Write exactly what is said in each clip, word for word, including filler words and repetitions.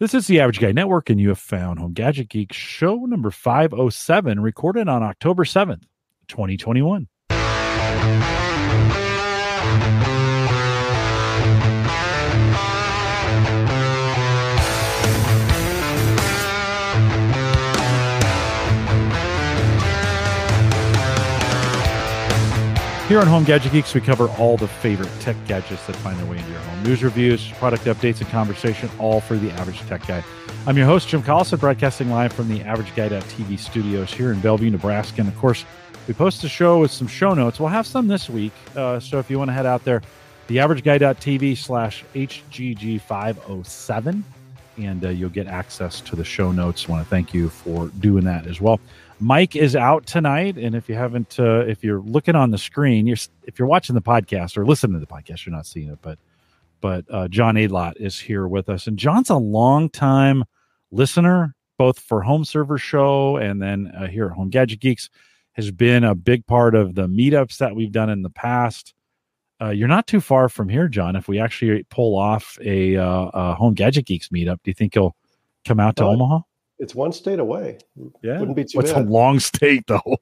This is the Average Guy Network, and you have found Home Gadget Geek, show number five oh seven, recorded on October seventh, twenty twenty-one. Here on Home Gadget Geeks, we cover all the favorite tech gadgets that find their way into your home. News, reviews, product updates, and conversation, all for the Average Tech Guy. I'm your host, Jim Collison, broadcasting live from the Average Guy dot T V studios here in Bellevue, Nebraska. And, of course, we post the show with some show notes. We'll have some this week, uh, so if you want to head out there, the average guy dot T V slash H G G five oh seven, and uh, you'll get access to the show notes. I want to thank you for doing that as well. Mike is out tonight, and if you haven't, uh, if you're looking on the screen, you're if you're watching the podcast or listening to the podcast, you're not seeing it. But but uh, John Aydelotte is here with us, and John's a longtime listener, both for Home Server Show and then uh, here at Home Gadget Geeks, has been a big part of the meetups that we've done in the past. Uh, you're not too far from here, John. If we actually pull off a, uh, a Home Gadget Geeks meetup, do you think you'll come out to oh. Omaha? It's one state away. Yeah. Wouldn't be too What's bad. It's a long state, though.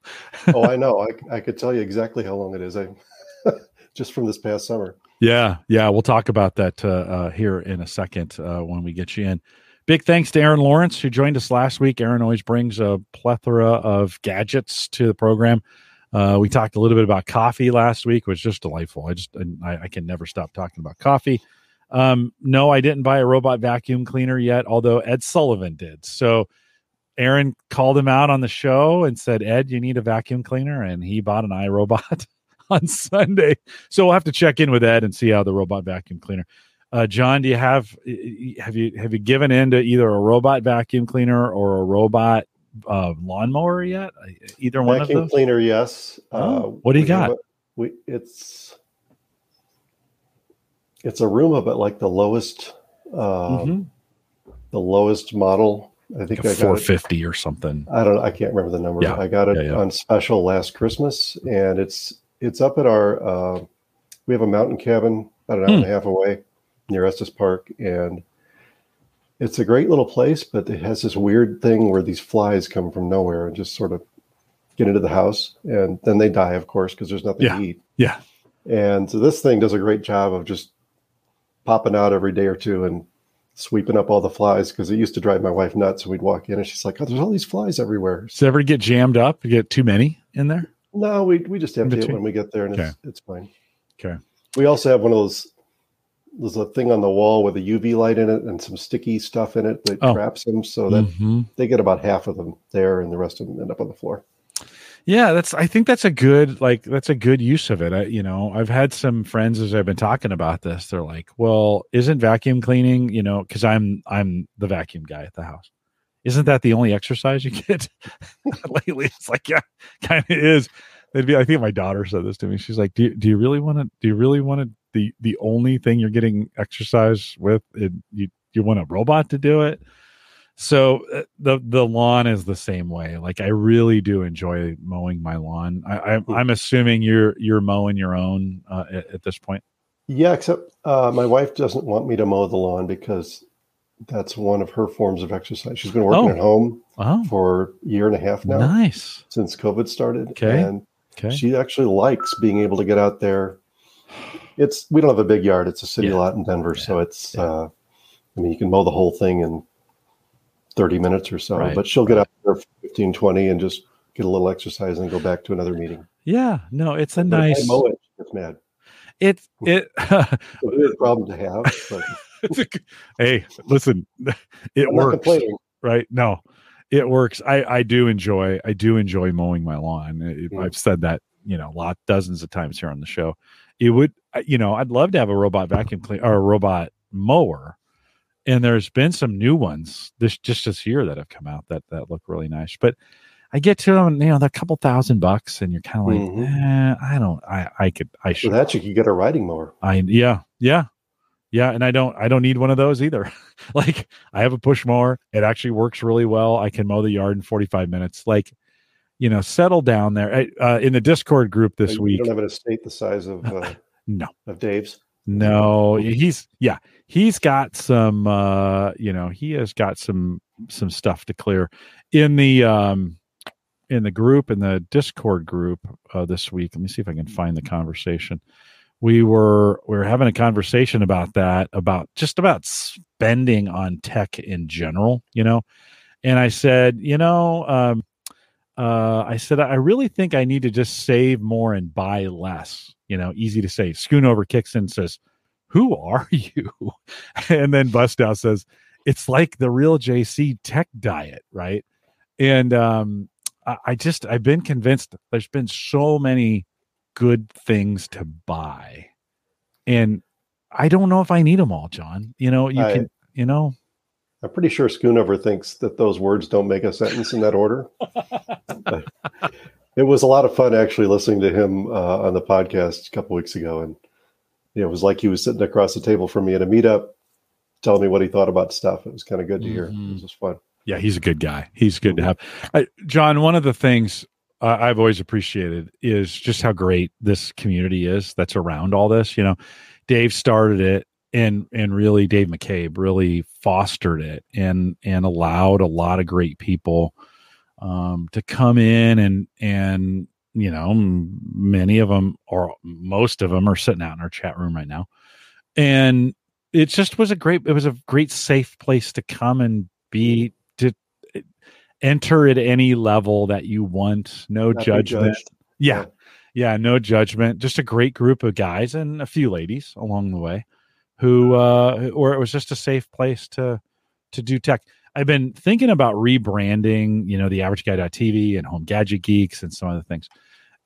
oh, I know. I I could tell you exactly how long it is. I just from this past summer. Yeah. Yeah. We'll talk about that uh, uh, here in a second uh, when we get you in. Big thanks to Aaron Lawrence, who joined us last week. Aaron always brings a plethora of gadgets to the program. Uh, we talked a little bit about coffee last week, which was just delightful. I just I, I can never stop talking about coffee. Um, no, I didn't buy a robot vacuum cleaner yet, although Ed Sullivan did. So Aaron called him out on the show and said, Ed, you need a vacuum cleaner. And he bought an iRobot on Sunday. So we'll have to check in with Ed and see how the robot vacuum cleaner. Uh, John, do you have, have you, have you given in to either a robot vacuum cleaner or a robot, uh, lawnmower yet? Either one of those? Vacuum cleaner, yes. Uh, what do you got? We, it's... It's a Roomba, but like the lowest, um, mm-hmm. the lowest model. I think like I got four fifty it. Or something. I don't know. I can't remember the number. Yeah. I got it yeah, yeah. on special last Christmas, and it's it's up at our. Uh, we have a mountain cabin about an hour mm. and a half away near Estes Park, and it's a great little place. But it has this weird thing where these flies come from nowhere and just sort of get into the house, and then they die, of course, because there's nothing yeah. to eat. Yeah. And so this thing does a great job of just popping out every day or two and sweeping up all the flies, because it used to drive my wife nuts. And we'd walk in and she's like, oh, there's all these flies everywhere. So ever get jammed up? You get too many in there? No, we we just empty it when we get there, and okay. it's, it's fine. Okay. We also have one of those, there's a thing on the wall with a U V light in it and some sticky stuff in it that oh. traps them, so that mm-hmm. they get about half of them there and the rest of them end up on the floor. Yeah, that's. I think that's a good like that's a good use of it. I, you know, I've had some friends as I've been talking about this. They're like, "Well, isn't vacuum cleaning? You know, because I'm I'm the vacuum guy at the house. Isn't that the only exercise you get lately?" It's like, yeah, kind of is. They'd be. I think my daughter said this to me. She's like, "Do you, do you really want to? Do you really want to? The the only thing you're getting exercise with? It, you you want a robot to do it?" So the the lawn is the same way. Like I really do enjoy mowing my lawn. I, I, I'm assuming you're you're mowing your own uh, at, at this point. Yeah, except uh, my wife doesn't want me to mow the lawn because that's one of her forms of exercise. She's been working oh. at home oh. for a year and a half now. Nice. Since COVID started, okay. and okay. she actually likes being able to get out there. It's we don't have a big yard. It's a city yeah. lot in Denver, yeah. so it's. Yeah. Uh, I mean, you can mow the whole thing and. thirty minutes or so, right, but she'll get right. out there for fifteen, twenty and just get a little exercise and go back to another meeting. Yeah, no, it's a but nice. I mow it, she gets mad. It, it, uh, it's a good problem to have. But. it's a, hey, listen, it I'm works, right? No, it works. I, I do enjoy, I do enjoy mowing my lawn. It, mm. I've said that, you know, a lot, dozens of times here on the show. It would, you know, I'd love to have a robot vacuum cleaner or a robot mower. And there's been some new ones this just this year that have come out that that look really nice. But I get to them, you know, they're a couple thousand bucks, and you're kind of like, mm-hmm. eh, I don't, I, I could, I should. For that you could get a riding mower. I yeah, yeah, yeah. And I don't, I don't need one of those either. Like I have a push mower. It actually works really well. I can mow the yard in forty-five minutes. Like, you know, settle down there. Uh, in the Discord group this so you week. You don't have an estate the size of uh, no of Dave's. No, he's yeah, he's got some, uh, you know, he has got some some stuff to clear in the um, in the group, in the Discord group uh, this week. Let me see if I can find the conversation. We were we were having a conversation about that, about just about spending on tech in general, you know. And I said, you know, um, uh, I said, I really think I need to just save more and buy less. You know, easy to say. Schoonover kicks in and says, "Who are you?" And then Bustow says, "It's like the real J C tech diet, right?" And um, I, I just I've been convinced there's been so many good things to buy, and I don't know if I need them all, John. You know, you I, can, you know, I'm pretty sure Schoonover thinks that those words don't make a sentence in that order. It was a lot of fun actually listening to him uh, on the podcast a couple weeks ago, and you know, it was like he was sitting across the table from me at a meetup, telling me what he thought about stuff. It was kind of good to hear. Mm-hmm. It was just fun. Yeah, he's a good guy. He's good to have. I, John, one of the things Uh, I've always appreciated is just how great this community is that's around all this. You know, Dave started it, and and really Dave McCabe really fostered it and and allowed a lot of great people um, to come in, and and you know, many of them, or most of them, are sitting out in our chat room right now, and it just was a great it was a great safe place to come and be. Enter at any level that you want. No Not judgment. Yeah. Yeah. No judgment. Just a great group of guys and a few ladies along the way who, uh, or it was just a safe place to, to do tech. I've been thinking about rebranding, you know, the average guy dot t v and Home Gadget Geeks and some other things.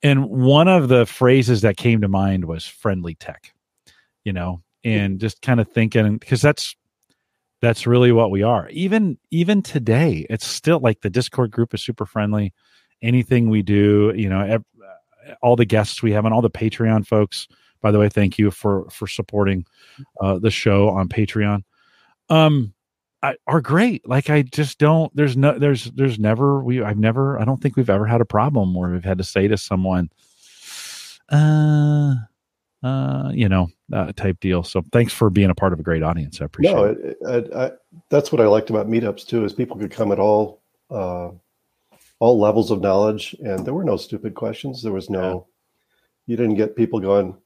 And one of the phrases that came to mind was friendly tech, you know, and just kind of thinking, because that's, That's really what we are. Even even today, it's still like the Discord group is super friendly. Anything we do, you know, ev- all the guests we have and all the Patreon folks. By the way, thank you for for supporting uh, the show on Patreon. Um, I, are great. Like I just don't. There's no. There's there's never. We I've never. I don't think we've ever had a problem where we've had to say to someone, uh. Uh, you know, uh, type deal. So thanks for being a part of a great audience. I appreciate no, it. it I, I, that's what I liked about meetups too, is people could come at all, uh, all levels of knowledge, and there were no stupid questions. There was no, yeah. You didn't get people going,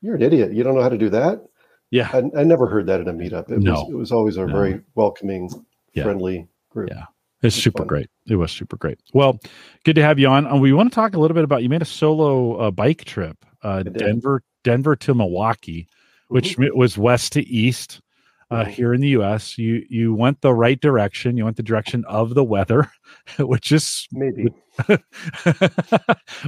"You're an idiot. You don't know how to do that." Yeah. I, I never heard that in a meetup. It, no. was, it was always a no. very welcoming, yeah. friendly group. Yeah. It's super fun. Great. It was super great. Well, good to have you on. And we want to talk a little bit about, you made a solo uh, bike trip, uh, Denver, Denver to Milwaukee, which mm-hmm. was west to east uh, here in the U S You you went the right direction. You went the direction of the weather, which is maybe,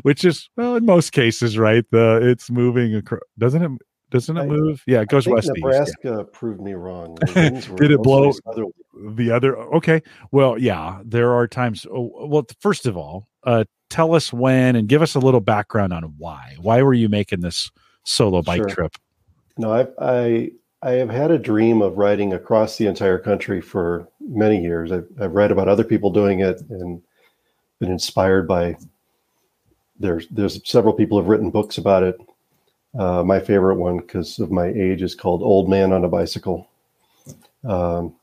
which is well in most cases, right? The it's moving across, doesn't it? Doesn't it I, move? Yeah, it goes I think west. Nebraska to east, yeah. proved me wrong. Did it blow other- the other? Okay, well, yeah, there are times. Well, first of all, uh, tell us when and give us a little background on why. Why were you making this solo bike sure. trip? No, I, I I have had a dream of riding across the entire country for many years. I've, I've read about other people doing it and been inspired by. There's there's several people have written books about it. Uh, my favorite one, because of my age, is called "Old Man on a Bicycle." Um,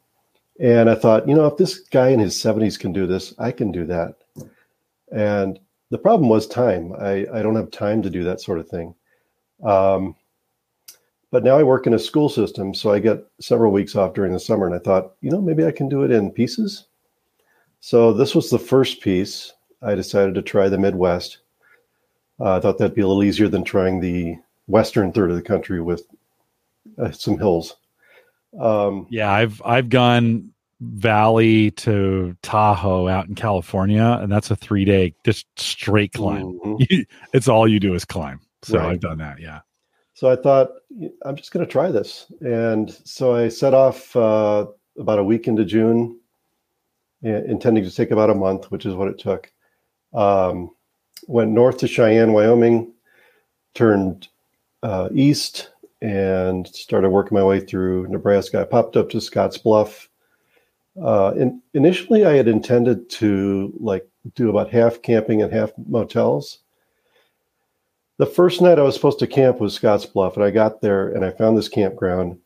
and I thought, you know, if this guy in his seventies can do this, I can do that. And the problem was time. I, I don't have time to do that sort of thing. Um, but now I work in a school system, so I get several weeks off during the summer, and I thought, you know, maybe I can do it in pieces. So this was the first piece. I decided to try the Midwest. Uh, I thought that'd be a little easier than trying the western third of the country with uh, some hills. Um, yeah, I've, I've gone valley to Tahoe out in California, and that's a three day, just straight climb. Mm-hmm. It's all you do is climb. So right. I've done that. Yeah. So I thought I'm just going to try this. And so I set off uh, about a week into June, intending to take about a month, which is what it took. Um, went north to Cheyenne, Wyoming, turned uh, east and started working my way through Nebraska. I popped up to Scotts Bluff. Uh, in, initially I had intended to like do about half camping and half motels. The first night I was supposed to camp was Scotts Bluff, and I got there and I found this campground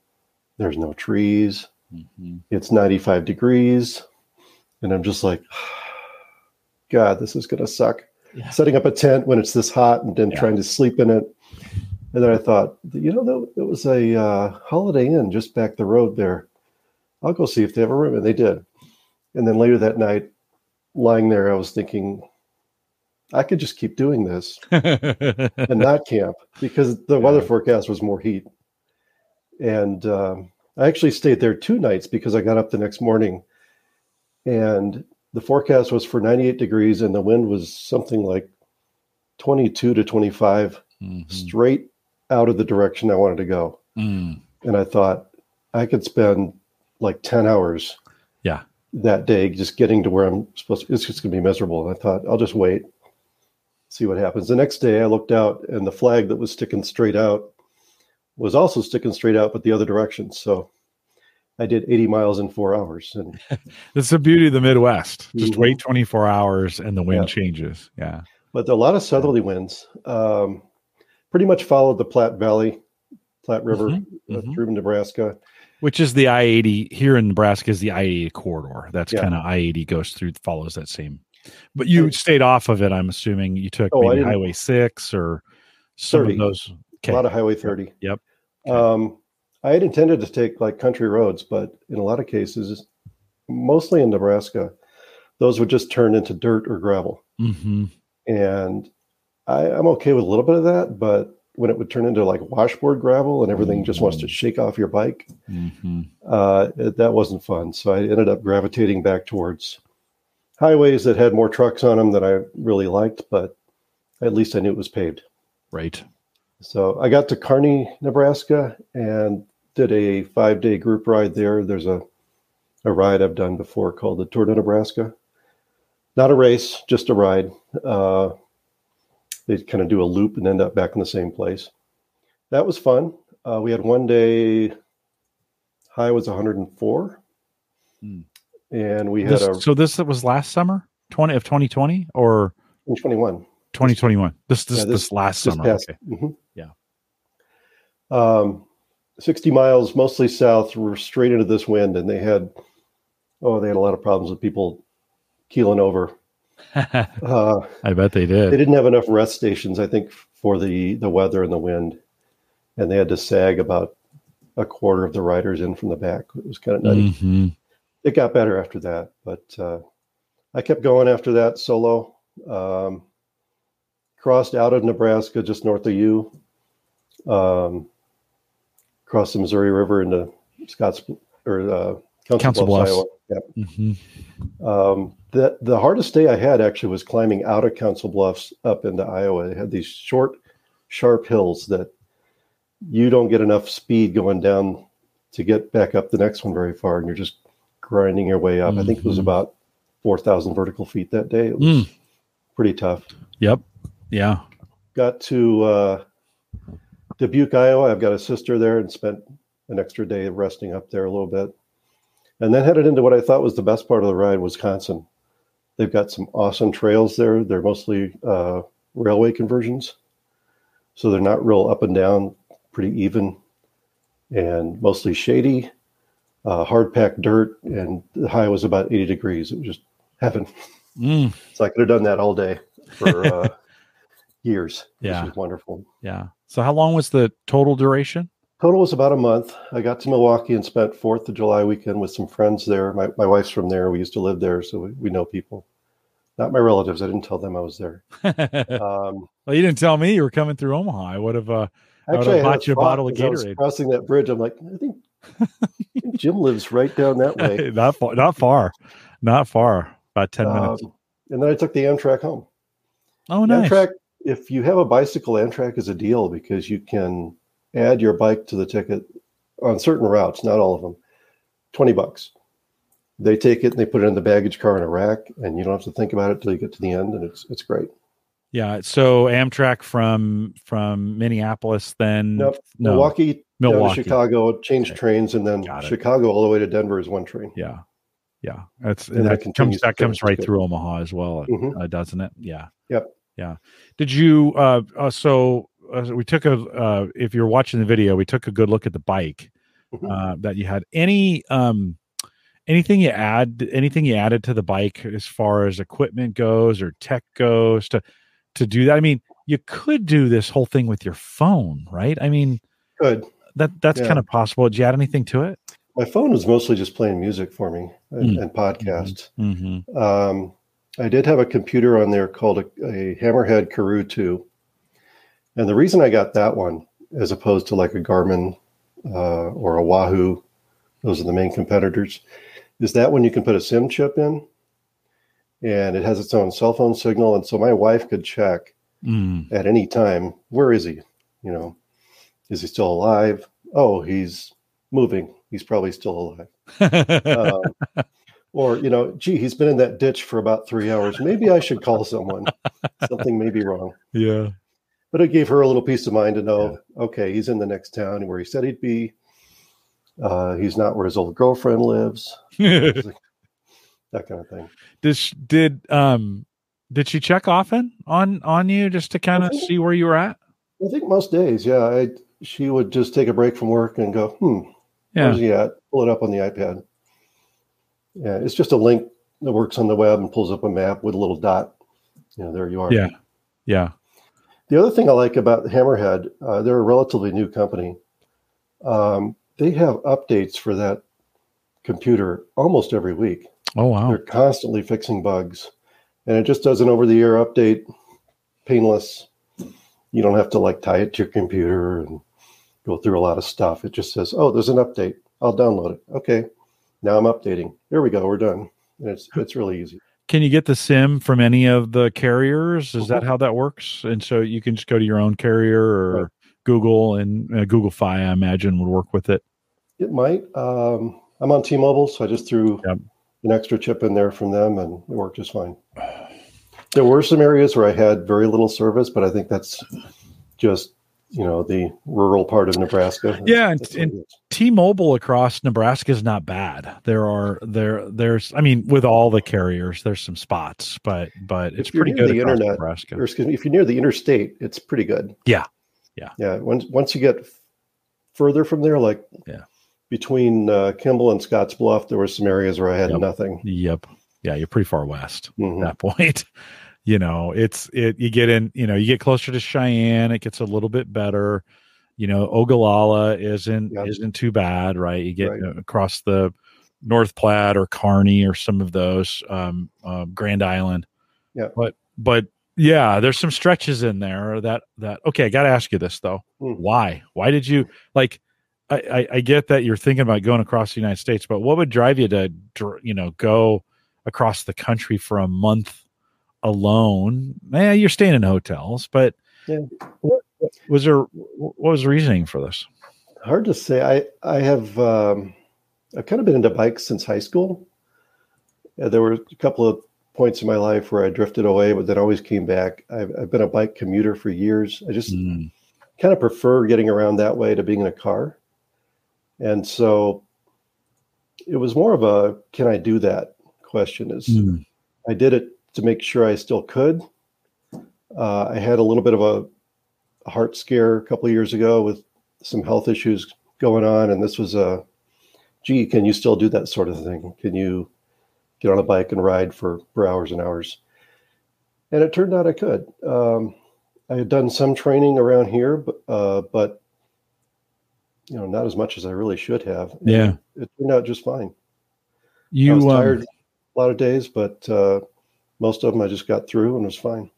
There's no trees. Mm-hmm. It's ninety-five degrees. And I'm just like, God, this is going to suck. Yeah. Setting up a tent when it's this hot and then yeah. trying to sleep in it. And then I thought, you know, it was a uh, Holiday Inn just back the road there. I'll go see if they have a room. And they did. And then later that night, lying there, I was thinking, I could just keep doing this and not camp, because the yeah. weather forecast was more heat. And um, I actually stayed there two nights because I got up the next morning and the forecast was for ninety-eight degrees and the wind was something like twenty-two to twenty-five mm-hmm. straight out of the direction I wanted to go. Mm. And I thought I could spend like ten hours yeah. that day just getting to where I'm supposed to. It's just going to be miserable. And I thought, I'll just wait, see what happens. The next day I looked out and the flag that was sticking straight out was also sticking straight out, but the other direction. So I did eighty miles in four hours. And that's the beauty of the Midwest. Just mm-hmm. wait twenty-four hours and the wind yeah. changes. Yeah. But a lot of southerly winds, um, pretty much followed the Platte Valley, Platte River mm-hmm. uh, mm-hmm. through Nebraska. Which is the I eighty here in Nebraska is the I eighty corridor. That's yeah. kind of I eighty goes through, follows that same, but you stayed off of it. I'm assuming you took oh, maybe Highway six or some thirty of those. Okay. A lot of Highway thirty. Yep. Okay. Um, I had intended to take like country roads, but in a lot of cases, mostly in Nebraska, those would just turn into dirt or gravel. Mm-hmm. And I, I'm okay with a little bit of that, but when it would turn into like washboard gravel and everything mm-hmm. just wants to shake off your bike, mm-hmm. uh, it, that wasn't fun. So I ended up gravitating back towards highways that had more trucks on them that I really liked, but at least I knew it was paved. Right. So I got to Kearney, Nebraska, and did a five-day group ride there. There's a, a ride I've done before called the Tour de Nebraska. Not a race, just a ride. Uh, they kind of do a loop and end up back in the same place. That was fun. Uh, we had one day, high was one hundred four. Hmm. And we had this, a... So this was last summer, twenty of twenty twenty, or... twenty twenty-one. twenty twenty-one. This this yeah, this, this last this summer. Past, okay. mm-hmm. Yeah. Um, sixty miles, mostly south. We're straight into this wind, and they had oh, they had a lot of problems with people keeling over. uh, I bet they did. They didn't have enough rest stations, I think, for the the weather and the wind, and they had to sag about a quarter of the riders in from the back. It was kind of nutty. Mm-hmm. It got better after that, but uh, I kept going after that solo. Um, Crossed out of Nebraska, just north of you. Um, crossed the Missouri River into Scotts or uh, Council, Council Bluffs, Iowa. Yeah. Mm-hmm. Um, the the hardest day I had actually was climbing out of Council Bluffs up into Iowa. It had these short, sharp hills that you don't get enough speed going down to get back up the next one very far, and you're just grinding your way up. Mm-hmm. I think it was about four thousand vertical feet that day. It was mm. pretty tough. Yep. Yeah. Got to uh, Dubuque, Iowa. I've got a sister there and spent an extra day resting up there a little bit. And then headed into what I thought was the best part of the ride, Wisconsin. They've got some awesome trails there. They're mostly uh, railway conversions. So they're not real up and down, pretty even and mostly shady, uh, hard-packed dirt. And the high was about eighty degrees. It was just heaven. Mm. So I could have done that all day for... Uh, years. Yeah. Which is wonderful. Yeah. So how long was the total duration? Total was about a month. I got to Milwaukee and spent fourth of July weekend with some friends there. My my wife's from there. We used to live there. So we, we know people, not my relatives. I didn't tell them I was there. um, well, you didn't tell me you were coming through Omaha. I would have, uh, actually, I would have I bought you a bottle of Gatorade. I was crossing that bridge. I'm like, I think, I think Jim lives right down that way. not far, not far, not far, about ten minutes. Um, and then I took the Amtrak home. Oh, the nice. Amtrak, if you have a bicycle, Amtrak is a deal because you can add your bike to the ticket on certain routes, not all of them, twenty bucks. They take it and they put it in the baggage car in a rack and you don't have to think about it till you get to the end. And it's, it's great. Yeah. So Amtrak from, from Minneapolis, then nope. no. Milwaukee, Milwaukee, to Chicago, change okay. trains. And then Chicago all the way to Denver is one train. Yeah. Yeah. That's, and, and that, that comes, that comes right through Omaha as well. Mm-hmm. Uh, doesn't it? Yeah. Yep. Yeah. Did you, uh, uh so uh, we took a, uh, if you're watching the video, we took a good look at the bike. uh, that you had. Any um, anything you add, anything you added to the bike as far as equipment goes or tech goes to to do that? I mean, you could do this whole thing with your phone, right? I mean, could that that's yeah. kind of possible. Did you add anything to it? My phone was mostly just playing music for me and, mm. and podcasts. Mm-hmm. Um, I did have a computer on there called a, a Hammerhead Karoo two. And the reason I got that one, as opposed to like a Garmin uh, or a Wahoo, those are the main competitors, is that one you can put a SIM chip in and it has its own cell phone signal. And so my wife could check mm. at any time, where is he? You know, is he still alive? Oh, he's moving. He's probably still alive. um, or, you know, gee, he's been in that ditch for about three hours. Maybe I should call someone. Something may be wrong. Yeah. But it gave her a little peace of mind to know, yeah. okay, he's in the next town where he said he'd be. Uh, he's not where his old girlfriend lives. That kind of thing. Did she, did um did she check often on on you just to kind of see where you were at? I think most days, yeah. I, she would just take a break from work and go, hmm. Yeah. Where's he at? Pull it up on the iPad. Yeah, it's just a link that works on the web and pulls up a map with a little dot. You know, there you are. Yeah, yeah. The other thing I like about Hammerhead, uh, they're a relatively new company. Um, they have updates for that computer almost every week. Oh, wow. They're constantly fixing bugs. And it just does an over-the-air update, painless. You don't have to, like, tie it to your computer and go through a lot of stuff. It just says, oh, there's an update. I'll download it. Okay. Now I'm updating. Here we go. We're done. And it's it's really easy. Can you get the SIM from any of the carriers? Is that how that works? And so you can just go to your own carrier or right. Google, and uh, Google Fi, I imagine, would work with it. It might. Um, I'm on T-Mobile, so I just threw yep. an extra chip in there from them, and it worked just fine. There were some areas where I had very little service, but I think that's just, you know, the rural part of Nebraska. Yeah. And, and T-Mobile across Nebraska is not bad. There are, there, there's, I mean, with all the carriers, there's some spots, but, but it's pretty good the internet, Nebraska. Or excuse me, if you're near the interstate, it's pretty good. Yeah. Yeah. Yeah. Once, once you get further from there, like yeah. between uh, Kimball and Scotts Bluff, there were some areas where I had yep. nothing. Yep. Yeah. You're pretty far west mm-hmm. at that point. You know, it's, it, you get in, you know, you get closer to Cheyenne, it gets a little bit better. You know, Ogallala isn't, yeah. isn't too bad, right? You get right. you know, across the North Platte or Kearney or some of those, um, uh, Grand Island. Yeah. But, but yeah, there's some stretches in there that, that, okay, I got to ask you this though. Mm. Why, why did you like, I, I, I get that you're thinking about going across the United States, but what would drive you to, you know, go across the country for a month alone? Yeah, you're staying in hotels, but yeah. what, what was there? What was the reasoning for this? Hard to say. I I have um, I've kind of been into bikes since high school. Uh, there were a couple of points in my life where I drifted away, but then always came back. I've, I've been a bike commuter for years. I just mm. kind of prefer getting around that way to being in a car, and so it was more of a "Can I do that?" question. Is mm. I did it to make sure I still could. Uh, I had a little bit of a, a heart scare a couple of years ago with some health issues going on. And this was a, gee, can you still do that sort of thing? Can you get on a bike and ride for, for hours and hours? And it turned out I could. Um, I had done some training around here, but, uh, but you know, not as much as I really should have. And yeah. It turned out just fine. You I was tired um... a lot of days, but, uh, most of them I just got through and was fine.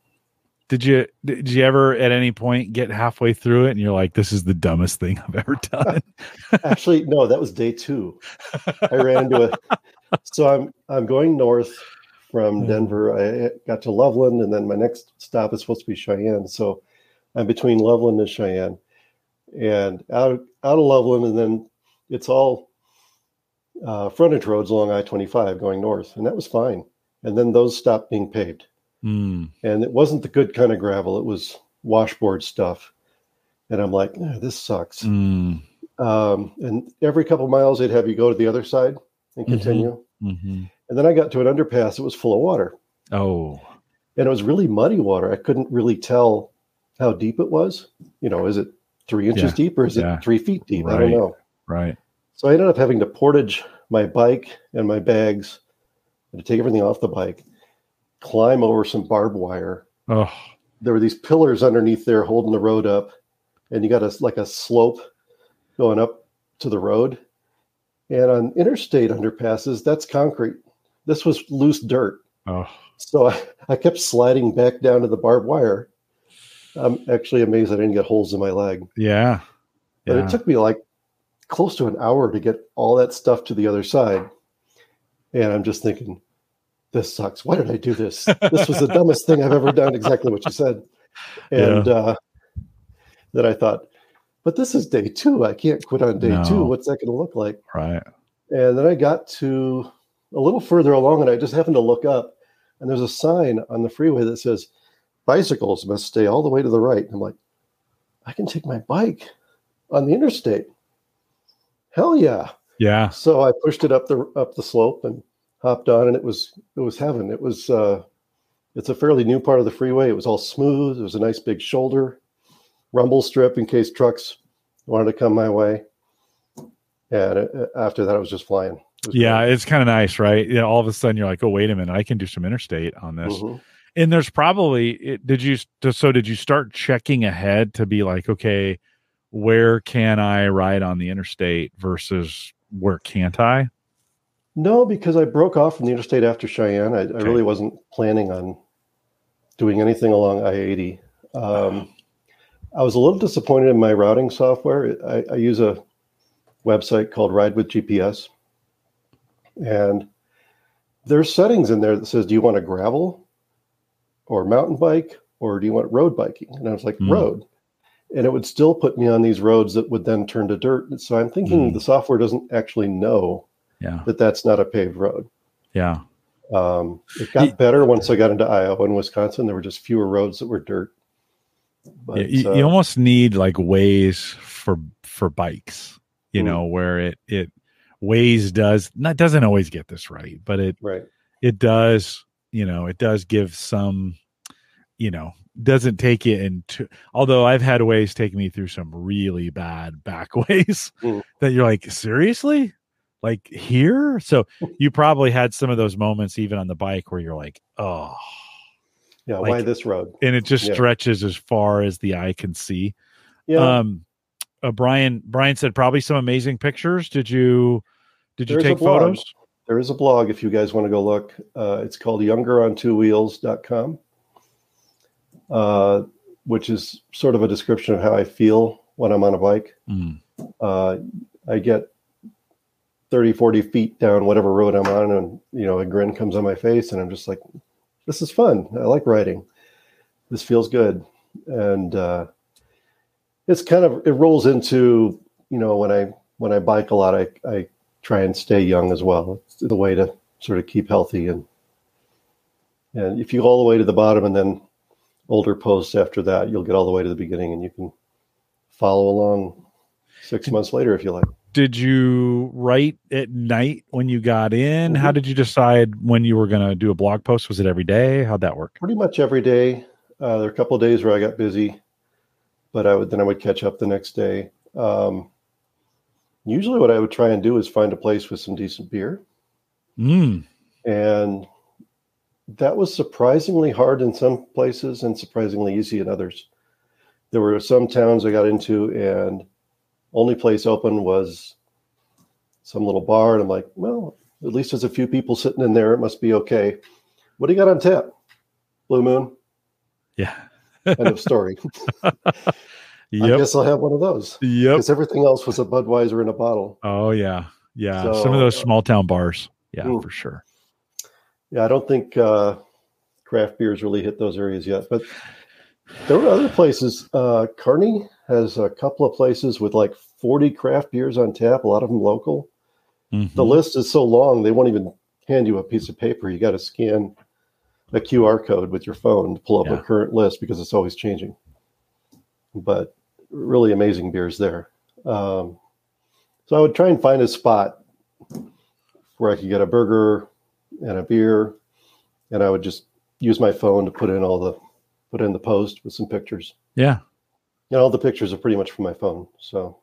Did you did you ever at any point get halfway through it and you're like, this is the dumbest thing I've ever done? Actually, no, that was day two. I ran into a so I'm I'm going north from Denver. I got to Loveland, and then my next stop is supposed to be Cheyenne. So I'm between Loveland and Cheyenne. And out out of Loveland, and then it's all uh, frontage roads along I twenty-five going north, and that was fine. And then those stopped being paved. Mm. And it wasn't the good kind of gravel. It was washboard stuff. And I'm like, eh, this sucks. Mm. Um, and every couple of miles, they'd have you go to the other side and continue. Mm-hmm. Mm-hmm. And then I got to an underpass. It was full of water. Oh. And it was really muddy water. I couldn't really tell how deep it was. You know, is it three inches yeah. deep or is yeah. it three feet deep? Right. I don't know. Right. So I ended up having to portage my bike and my bags and to take everything off the bike, climb over some barbed wire. Oh. There were these pillars underneath there holding the road up, and you got a, like a slope going up to the road. And on interstate underpasses, that's concrete. This was loose dirt. Oh. So I, I kept sliding back down to the barbed wire. I'm actually amazed I didn't get holes in my leg. Yeah. But yeah. It took me like close to an hour to get all that stuff to the other side. And I'm just thinking, this sucks. Why did I do this? This was the dumbest thing I've ever done. Exactly what you said. And yeah. uh, then I thought, but this is day two. I can't quit on day no. two. What's that going to look like? Right. And then I got to a little further along, and I just happened to look up, and there's a sign on the freeway that says, bicycles must stay all the way to the right. And I'm like, I can take my bike on the interstate. Hell yeah. Yeah. So I pushed it up the up the slope and hopped on, and it was it was heaven. It was uh, it's a fairly new part of the freeway. It was all smooth. It was a nice big shoulder, rumble strip in case trucks wanted to come my way. And it, after that, I was just flying. It was yeah, great. It's kind of nice, right? Yeah, all of a sudden you're like, oh wait a minute, I can do some interstate on this. Mm-hmm. And there's probably it, did you so did you start checking ahead to be like, okay, where can I ride on the interstate versus where can't I? No, because I broke off from the interstate after Cheyenne. I, okay. I really wasn't planning on doing anything along I eighty. Um, I was a little disappointed in my routing software. I, I use a website called Ride with G P S, and there's settings in there that says, do you want a gravel or mountain bike, or do you want road biking? And I was like, mm. road. And it would still put me on these roads that would then turn to dirt. And so I'm thinking mm. the software doesn't actually know yeah. that that's not a paved road. Yeah. Um, it got it, better once I got into Iowa and Wisconsin. There were just fewer roads that were dirt. But, you, uh, you almost need like Waze for for bikes, you mm. know, where it it Waze does not doesn't always get this right, but it right. it does, you know, it does give some, you know, doesn't take it into, although I've had Waze take me through some really bad back ways mm. that you're like, seriously? Like here? So you probably had some of those moments even on the bike where you're like, oh. Yeah, like, why this road? And it just yeah. stretches as far as the eye can see. Yeah. Um, uh, Brian Brian said probably some amazing pictures. Did you did you There's take photos? There is a blog if you guys want to go look. Uh, it's called younger on two wheels dot com. Uh, which is sort of a description of how I feel when I'm on a bike. Mm. Uh, I get thirty, forty feet down whatever road I'm on, and, you know, a grin comes on my face, and I'm just like, this is fun. I like riding. This feels good. And uh, it's kind of, it rolls into, you know, when I, when I bike a lot, I, I try and stay young as well. It's the way to sort of keep healthy. And, and if you go all the way to the bottom and then older posts after that, you'll get all the way to the beginning, and you can follow along six months later if you like. Did you write at night when you got in? Mm-hmm. How did you decide when you were going to do a blog post? Was it every day? How'd that work? Pretty much every day. Uh, there were a couple of days where I got busy, but I would then I would catch up the next day. Um, usually what I would try and do is find a place with some decent beer. Mm. And that was surprisingly hard in some places and surprisingly easy in others. There were some towns I got into, and only place open was some little bar. And I'm like, well, at least there's a few people sitting in there. It must be okay. What do you got on tap? Blue Moon? Yeah. End of story. Yep. I guess I'll have one of those. Yep. Because everything else was a Budweiser in a bottle. Oh, yeah. Yeah. So, some of those small town bars. Yeah, mm. for sure. Yeah, I don't think uh, craft beers really hit those areas yet, but there were other places. Uh, Kearney has a couple of places with like forty craft beers on tap, a lot of them local. Mm-hmm. The list is so long, they won't even hand you a piece of paper. You got to scan a Q R code with your phone to pull up yeah. a current list because it's always changing. But really amazing beers there. Um, so I would try and find a spot where I could get a burger and a beer, and I would just use my phone to put in all the put in the post with some pictures. Yeah. And all the pictures are pretty much from my phone. So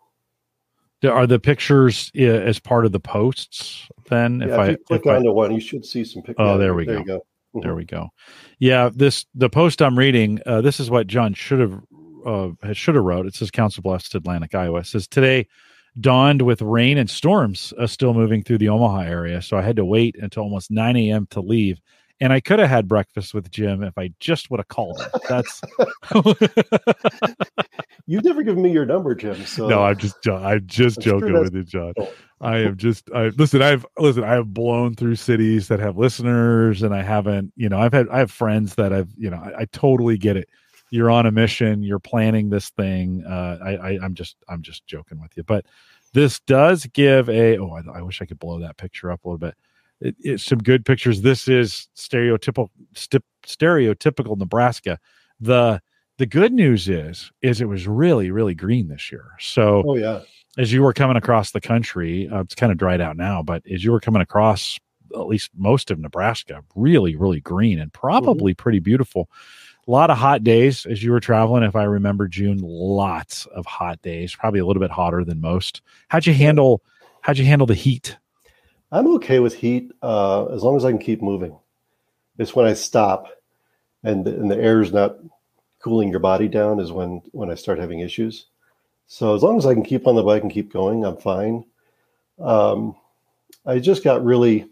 Are the pictures as part of the posts then? Yeah, if, if I you click on the one, you should see some pictures. Oh, there we there go. go. Mm-hmm. There we go. Yeah, this the post I'm reading, uh, this is what John should have uh, should have wrote. It says, Council Bluffs, Atlantic, Iowa. It says, today dawned with rain and storms uh, still moving through the Omaha area, so I had to wait until almost nine a.m. to leave. And I could have had breakfast with Jim if I just would have called him. That's You've never given me your number, Jim. So no, I'm just I'm just I'm joking sure with you, John. Cool. I am just I listen, I've listen, I have blown through cities that have listeners, and I haven't, you know, I've had I have friends that I've, you know, I, I totally get it. You're on a mission, you're planning this thing. Uh I, I I'm just I'm just joking with you. But this does give a oh, I, I wish I could blow that picture up a little bit. It, it's some good pictures. This is stereotypical st- stereotypical Nebraska. The the good news is is it was really, really green this year. So oh, yeah. As you were coming across the country, uh, it's kind of dried out now, but as you were coming across at least most of Nebraska, really, really green and probably mm-hmm. pretty beautiful. A lot of hot days as you were traveling. If I remember June, lots of hot days, probably a little bit hotter than most. How'd you handle, how'd you handle the heat? I'm okay with heat uh, as long as I can keep moving. It's when I stop and the, and the air is not cooling your body down is when, when I start having issues. So as long as I can keep on the bike and keep going, I'm fine. Um, I just got really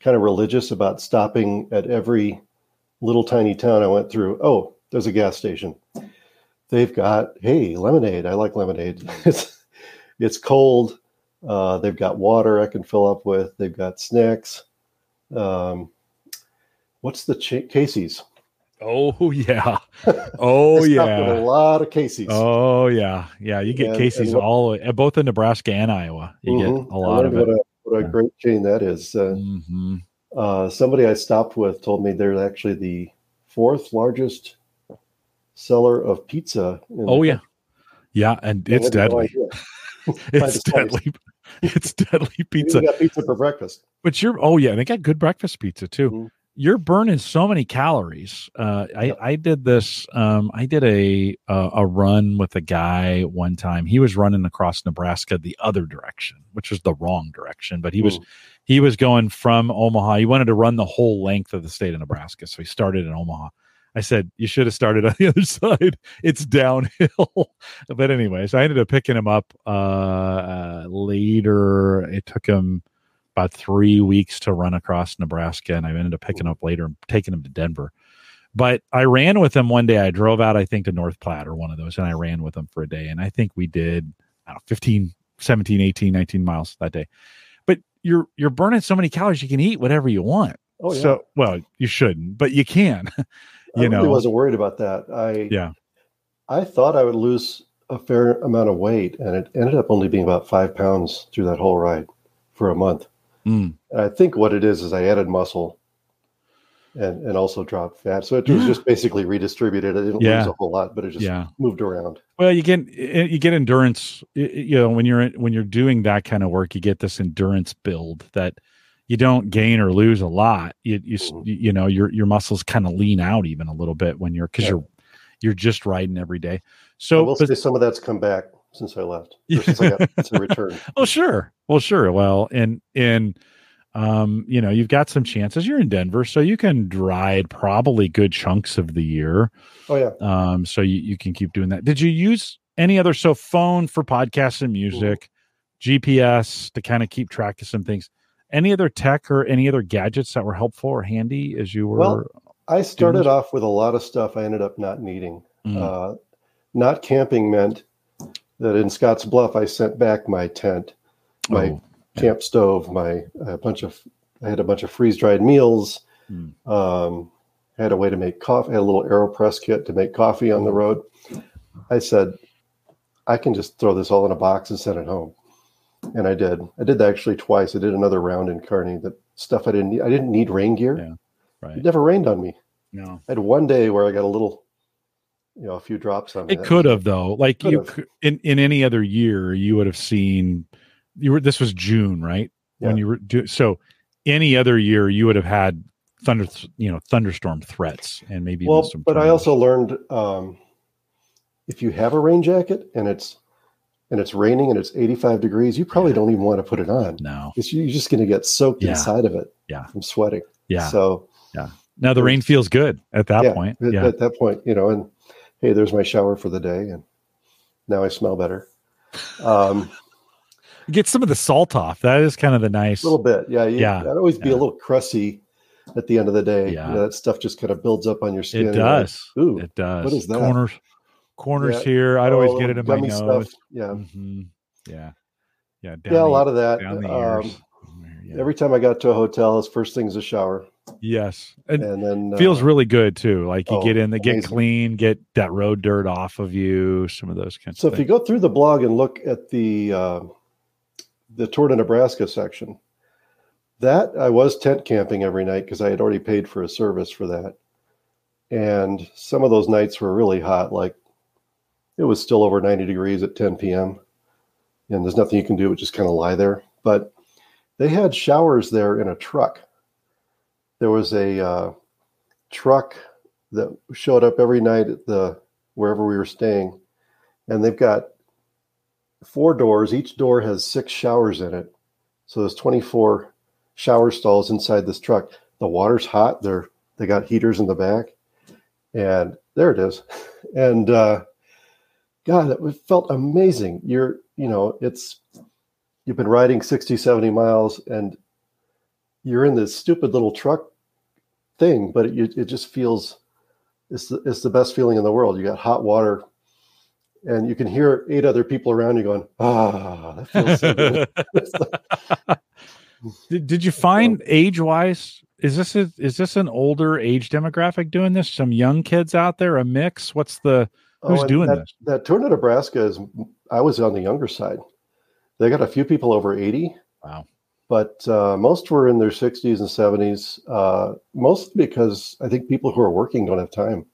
kind of religious about stopping at every little tiny town I went through. Oh, there's a gas station. They've got, hey, lemonade. I like lemonade. it's, it's cold. Uh, they've got water I can fill up with. They've got snacks. Um, what's the cha- Casey's? Oh yeah, oh yeah, a lot of Casey's. Oh yeah, yeah. You get and, Casey's and, all both in Nebraska and Iowa. You mm-hmm. get a lot of what it. A, what yeah. a great chain that is. Uh, mm-hmm. uh, somebody I stopped with told me they're actually the fourth largest seller of pizza. In oh yeah, yeah, and it's deadly. No it's deadly. It's deadly pizza. They got pizza for breakfast. But you're oh yeah, they got good breakfast pizza too. Mm-hmm. You're burning so many calories. Uh, I, yeah. I did this. Um, I did a uh, a run with a guy one time. He was running across Nebraska the other direction, which was the wrong direction. But he Ooh. was he was going from Omaha. He wanted to run the whole length of the state of Nebraska, so he started in Omaha. I said, you should have started on the other side. It's downhill. But anyways, I ended up picking him up uh, uh, later. It took him about three weeks to run across Nebraska, and I ended up picking him up later and taking him to Denver. But I ran with him one day. I drove out, I think, to North Platte or one of those, and I ran with him for a day. And I think we did, I don't know, fifteen, seventeen, eighteen, nineteen miles that day. But you're you're burning so many calories, you can eat whatever you want. Oh, yeah. So, well, you shouldn't, but you can. You I really know. wasn't worried about that. I yeah. I thought I would lose a fair amount of weight, and it ended up only being about five pounds through that whole ride for a month. Mm. And I think what it is is I added muscle and, and also dropped fat. So it was just basically redistributed. I didn't yeah. lose a whole lot, but it just yeah. moved around. Well, you get you get endurance. You know, when you're when you're doing that kind of work, you get this endurance build that. You don't gain or lose a lot. You you, mm-hmm. you know your your muscles kind of lean out even a little bit when you're because yeah. you're you're just riding every day. So we'll say some of that's come back since I left. Or since I got to return. Oh sure, well sure, well and and um you know you've got some chances. You're in Denver, so you can ride probably good chunks of the year. Oh yeah. Um. So you you can keep doing that. Did you use any other so phone for podcasts and music, mm-hmm. G P S to kind of keep track of some things? Any other tech or any other gadgets that were helpful or handy as you were? Well, I started doing? off with a lot of stuff I ended up not needing. Mm. Uh, not camping meant that in Scotts Bluff, I sent back my tent, my oh, yeah. camp stove, my a bunch of I had a bunch of freeze dried meals. Mm. Um, I had a way to make coffee. I had a little AeroPress kit to make coffee on the road. I said, I can just throw this all in a box and send it home. And I did. I did that actually twice. I did another round in Kearney. The stuff I didn't need. I didn't need rain gear. Yeah, right. It never rained on me. No. I had one day where I got a little, you know, a few drops on me. It could have though. Like you, in, in any other year, you would have seen. You were. This was June, right? Yeah. When you were do, so, any other year you would have had thunder, you know, thunderstorm threats and maybe. Well, some but tornadoes. I also learned um, if you have a rain jacket and it's and it's raining and it's eighty-five degrees, you probably yeah. don't even want to put it on. No. It's, you're just going to get soaked yeah. inside of it yeah. from sweating. Yeah. So, yeah. Now the rain feels good at that yeah, point. Yeah. At that point, you know, and hey, there's my shower for the day. And now I smell better. Um, Get some of the salt off. That is kind of the nice. A little bit. Yeah. You, yeah. I'd always yeah. be a little crusty at the end of the day. Yeah. You know, that stuff just kind of builds up on your skin. It does. Like, ooh, it does. What is that? Corners. Corners yeah. here. I'd oh, always get it in my nose. Stuff. Yeah. Mm-hmm. Yeah. Yeah. Down yeah. The, a lot of that. Um, yeah. Every time I got to a hotel, his first thing's a shower. Yes. And, and then feels uh, really good too. Like you oh, get in, the, get clean, get that road dirt off of you. Some of those kinds so of things. So if you go through the blog and look at the, uh, the Tour de Nebraska section, that I was tent camping every night because I had already paid for a service for that. And some of those nights were really hot. Like it was still over ninety degrees at ten p.m. and there's nothing you can do but just kind of lie there. But they had showers there in a truck. There was a uh, truck that showed up every night at the wherever we were staying, and they've got four doors. Each door has six showers in it, so there's twenty-four shower stalls inside this truck. The water's hot. They're they got heaters in the back, and there it is. And uh, God, it felt amazing. You're you know it's you've been riding sixty, seventy miles and you're in this stupid little truck thing, but it it just feels it's the, it's the best feeling in the world. You got hot water, and you can hear eight other people around you going, "Ah, that feels so good." did, did you find age-wise? Is this a, is this an older age demographic doing this? Some young kids out there, a mix? What's the who's oh, doing that, this? That Tour to Nebraska is. I was on the younger side. They got a few people over eighty. Wow. But uh, most were in their sixties and seventies, uh, mostly because I think people who are working don't have time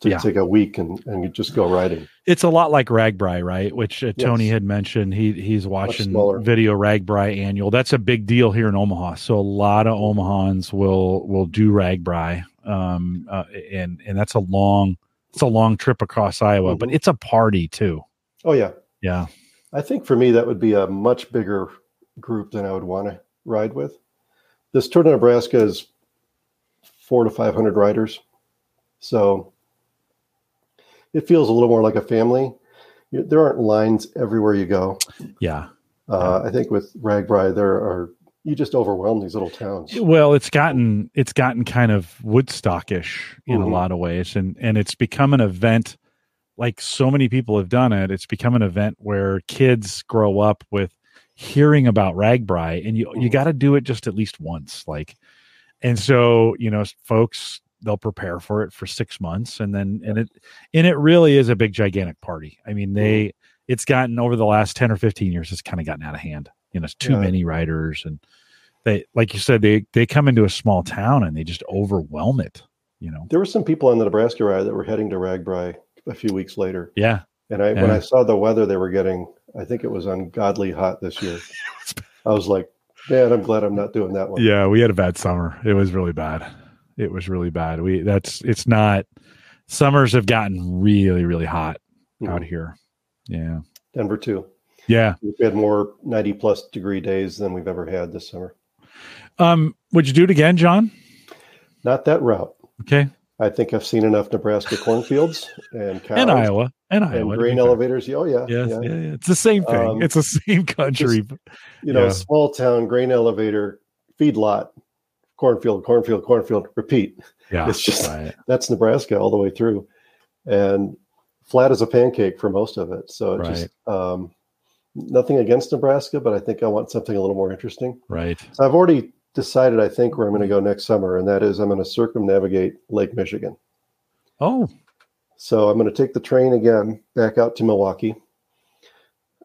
to yeah. take a week and, and just go riding. It's a lot like RAGBRAI, right? Which uh, Tony yes. had mentioned. He He's watching video RAGBRAI annual. That's a big deal here in Omaha. So a lot of Omahans will will do RAGBRAI, um, uh, and and that's a long it's a long trip across Iowa, mm-hmm. but it's a party too. Oh yeah, yeah. I think for me that would be a much bigger group than I would want to ride with. This Tour to Nebraska is four to five hundred riders, so it feels a little more like a family. There aren't lines everywhere you go. Yeah, uh, I think with RAGBRAI there are you just overwhelm these little towns. Well, it's gotten it's gotten kind of Woodstockish in mm-hmm. a lot of ways, and and it's become an event. Like so many people have done it, it's become an event where kids grow up with hearing about RAGBRAI, and you you got to do it just at least once, like, and so you know, folks, they'll prepare for it for six months, and then and it and it really is a big gigantic party. I mean, they it's gotten over the last ten or fifteen years, it's kind of gotten out of hand. You know, it's too yeah. many riders, and they, like you said, they they come into a small town and they just overwhelm it. You know, there were some people on the Nebraska ride that were heading to RAGBRAI a few weeks later. Yeah, and I yeah. when I saw the weather they were getting. I think it was ungodly hot this year. I was like, man, I'm glad I'm not doing that one. Yeah, we had a bad summer. It was really bad. It was really bad. We that's it's not. Summers have gotten really, really hot mm-hmm. out here. Yeah, Denver too. Yeah, we've had more ninety plus degree days than we've ever had this summer. Um, would you do it again, John? Not that route. Okay. I think I've seen enough Nebraska cornfields and cows and Iowa and Iowa and grain elevators. Oh yeah, yes, yeah. yeah, yeah. It's the same thing. Um, it's the same country. Just, you know, yeah. small town, grain elevator, feedlot, cornfield, cornfield, cornfield. Repeat. Yeah, it's just right. That's Nebraska all the way through, and flat as a pancake for most of it. So it right. just um, nothing against Nebraska, but I think I want something a little more interesting. Right. So I've already decided, I think, where I'm going to go next summer, and that is I'm going to circumnavigate Lake Michigan. Oh. So I'm going to take the train again back out to Milwaukee,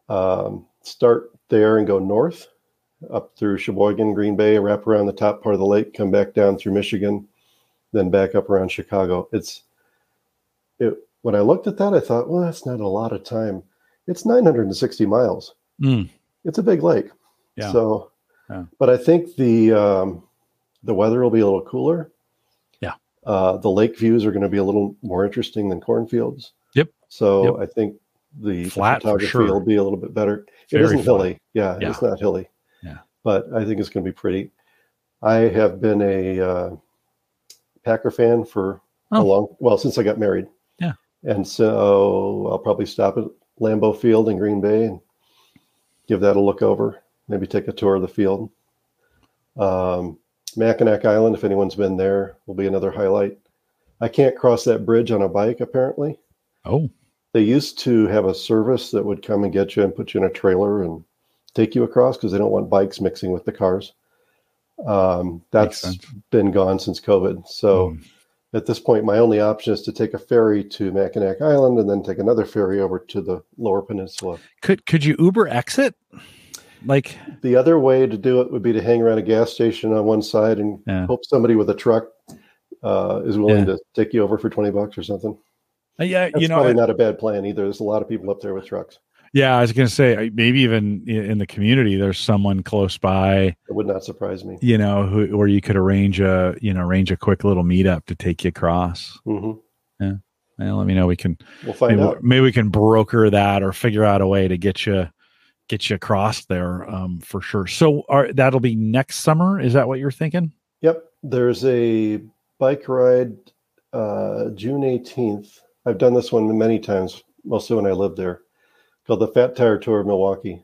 um, start there and go north, up through Sheboygan, Green Bay, wrap around the top part of the lake, come back down through Michigan, then back up around Chicago. It's it, when I looked at that, I thought, well, that's not a lot of time. It's nine hundred sixty miles. Mm. It's a big lake. Yeah. So... Yeah. But I think the um, the weather will be a little cooler. Yeah. Uh, the lake views are going to be a little more interesting than cornfields. Yep. So yep. I think the flat photography for sure. will be a little bit better. Very it isn't flat. hilly. Yeah, yeah, it's not hilly. Yeah, but I think it's going to be pretty. I have been a uh, Packer fan for oh. a long, well, since I got married. Yeah, and so I'll probably stop at Lambeau Field in Green Bay and give that a look over. Maybe take a tour of the field. Um, Mackinac Island, if anyone's been there, will be another highlight. I can't cross that bridge on a bike, apparently. Oh. They used to have a service that would come and get you and put you in a trailer and take you across because they don't want bikes mixing with the cars. Um, that's been gone since COVID. So mm. at this point, my only option is to take a ferry to Mackinac Island and then take another ferry over to the Lower Peninsula. Could could you Uber exit? Like the other way to do it would be to hang around a gas station on one side and yeah. hope somebody with a truck uh, is willing yeah. to take you over for twenty bucks or something. Uh, yeah, That's you know, probably not a bad plan either. There's a lot of people up there with trucks. Yeah, I was going to say maybe even in the community, there's someone close by. It would not surprise me. You know, who, or you could arrange a you know arrange a quick little meetup to take you across. Mm-hmm. Yeah, well, let me know. We can we'll find maybe, out. Maybe we can broker that or figure out a way to get you. get you across there um, for sure. So are, that'll be next summer. Is that what you're thinking? Yep. There's a bike ride uh, June eighteenth. I've done this one many times, mostly when I lived there, called the Fat Tire Tour of Milwaukee.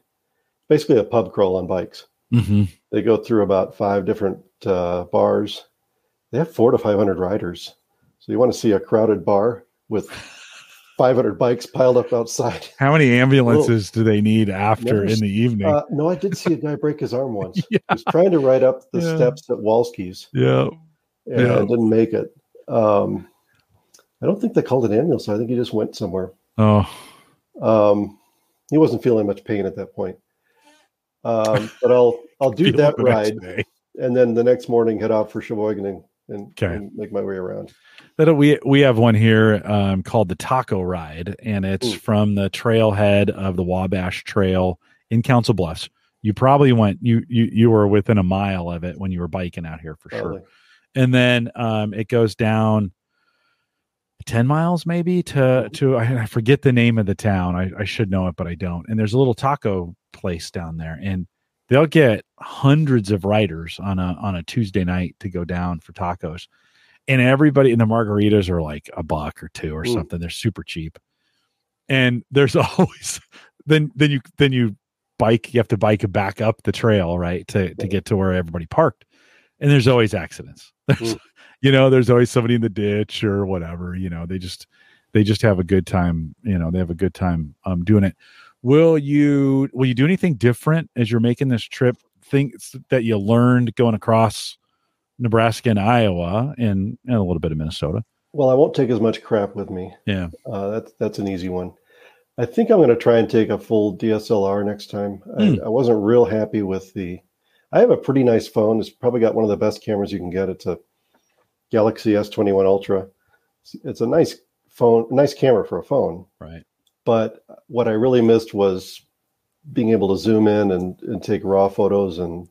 Basically a pub crawl on bikes. Mm-hmm. They go through about five different uh, bars. They have four to five hundred riders. So you want to see a crowded bar with five hundred bikes piled up outside. How many ambulances Whoa. do they need after Never, in the evening? Uh, no, I did see a guy break his arm once. yeah. He was trying to ride up the yeah. steps at Walski's. Yeah. And yeah. didn't make it. Um, I don't think they called an ambulance. I think he just went somewhere. Oh. Um, he wasn't feeling much pain at that point. Um, but I'll I'll do that ride. And then the next morning head out for Sheboygan and And, okay. and make my way around. That we we have one here um, called the Taco Ride, and it's Ooh. from the trailhead of the Wabash Trail in Council Bluffs. You probably went you you you were within a mile of it when you were biking out here for probably. sure. And then um, it goes down ten miles maybe to to I forget the name of the town. I, I should know it, but I don't. And there's a little taco place down there, and they'll get hundreds of riders on a on a Tuesday night to go down for tacos, and everybody and the margaritas are like a buck or two or Ooh. something. They're super cheap, and there's always then then you then you bike you have to bike back up the trail right to to get to where everybody parked, and there's always accidents. There's, you know, there's always somebody in the ditch or whatever. You know, they just they just have a good time. You know, they have a good time um, doing it. Will you will you do anything different as you're making this trip? Things that you learned going across Nebraska and Iowa and, and a little bit of Minnesota? Well, I won't take as much crap with me. Yeah, uh, that's that's an easy one. I think I'm going to try and take a full D S L R next time. Mm. I, I wasn't real happy with the. I have a pretty nice phone. It's probably got one of the best cameras you can get. It's a Galaxy S twenty-one Ultra. It's, it's a nice phone, nice camera for a phone. Right. But what I really missed was being able to zoom in and, and take raw photos and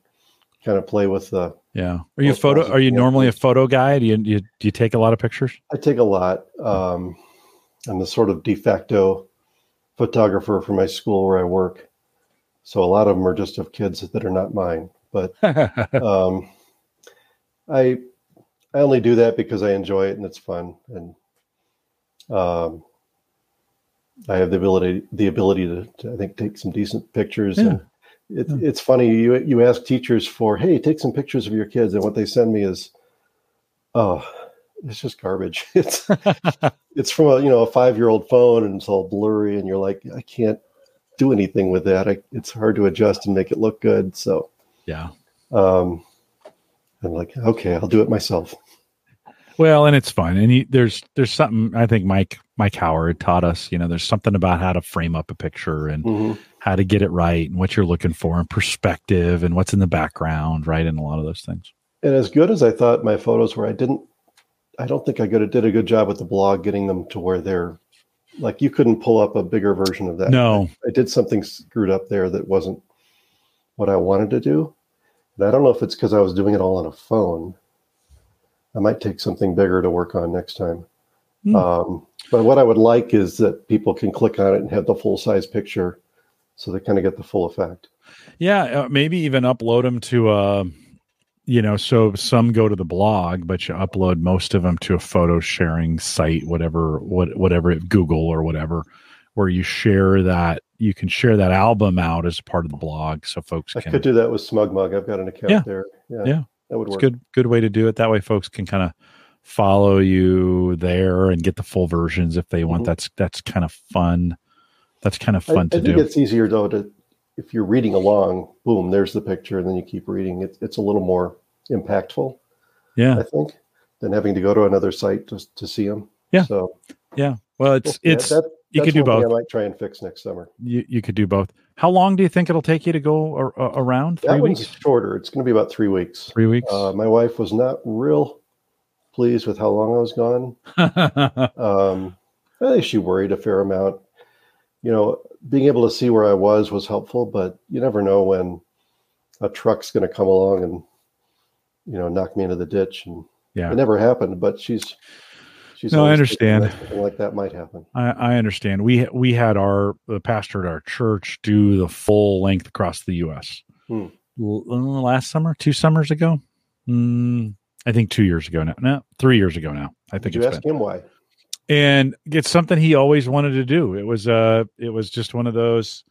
kind of play with the. Yeah. Are you photo? Are you normally a photo guy? Do you, you do you take a lot of pictures? I take a lot. Um, I'm the sort of de facto photographer for my school where I work, so a lot of them are just of kids that are not mine. But um, I I only do that because I enjoy it and it's fun and. Um, I have the ability, the ability to, to, I think, take some decent pictures. Yeah. And it, yeah. It's funny. You you ask teachers for, hey, take some pictures of your kids, and what they send me is, oh, it's just garbage. It's it's from a you know a five year old phone, and it's all blurry, and you're like, I can't do anything with that. I, it's hard to adjust and make it look good. So yeah, um, I'm like, okay, I'll do it myself. Well, and it's fun. And you, there's, there's something I think Mike, Mike Howard taught us, you know, there's something about how to frame up a picture and mm-hmm. how to get it right and what you're looking for and perspective and what's in the background. Right. And a lot of those things. And as good as I thought my photos were, I didn't, I don't think I could have did a good job with the blog, getting them to where they're like, you couldn't pull up a bigger version of that. No, I, I did something screwed up there. That wasn't what I wanted to do. And I don't know if it's because I was doing it all on a phone. I might take something bigger to work on next time. Mm. Um, but what I would like is that people can click on it and have the full size picture, so they kind of get the full effect. Yeah, uh, maybe even upload them to uh, you know, so some go to the blog, but you upload most of them to a photo sharing site, whatever, what, whatever, Google or whatever, where you share that. You can share that album out as part of the blog, so folks. I can, could do that with SmugMug. I've got an account yeah, there. Yeah, yeah, that would work. It's good, good way to do it. That way, folks can kind of follow you there and get the full versions if they want. Mm-hmm. That's that's kind of fun. That's kind of fun I, to I do. I think it's easier though to, if you're reading along, boom, there's the picture, and then you keep reading. It's it's a little more impactful. Yeah, I think, than having to go to another site to to see them. Yeah. So yeah, well, it's yeah, it's. That, You That's could do both. I might try and fix next summer. You you could do both. How long do you think it'll take you to go or, or, around? Three that weeks? One's shorter. It's going to be about three weeks. Three weeks. Uh, my wife was not real pleased with how long I was gone. um, I think she worried a fair amount. You know, being able to see where I was was helpful, but you never know when a truck's going to come along and, you know, knock me into the ditch. And yeah, it never happened. But she's. She's no, I understand. That like that might happen. I, I understand. We we had our the pastor at our church do the full length across the U S Hmm. L- last summer, two summers ago, mm, I think two years ago now. No, three years ago now. I think. Did it's you ask been. him why? And it's something he always wanted to do. It was uh it was just one of those.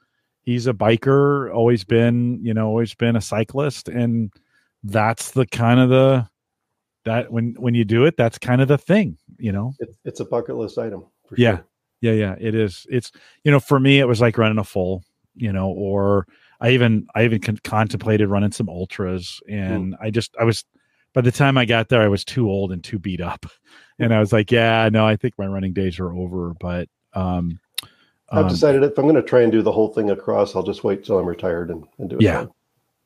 He's a biker, always been, you know, always been a cyclist, and that's the kind of the. That when, when you do it, that's kind of the thing, you know, it's, it's a bucket list item. For yeah. Sure. Yeah. Yeah. It is. It's, you know, for me, it was like running a full, you know, or I even, I even con- contemplated running some ultras and mm. I just, I was, by the time I got there, I was too old and too beat up and I was like, yeah, no, I think my running days are over, but, um, I've um, decided if I'm going to try and do the whole thing across, I'll just wait till I'm retired and, and do it. Yeah. Again.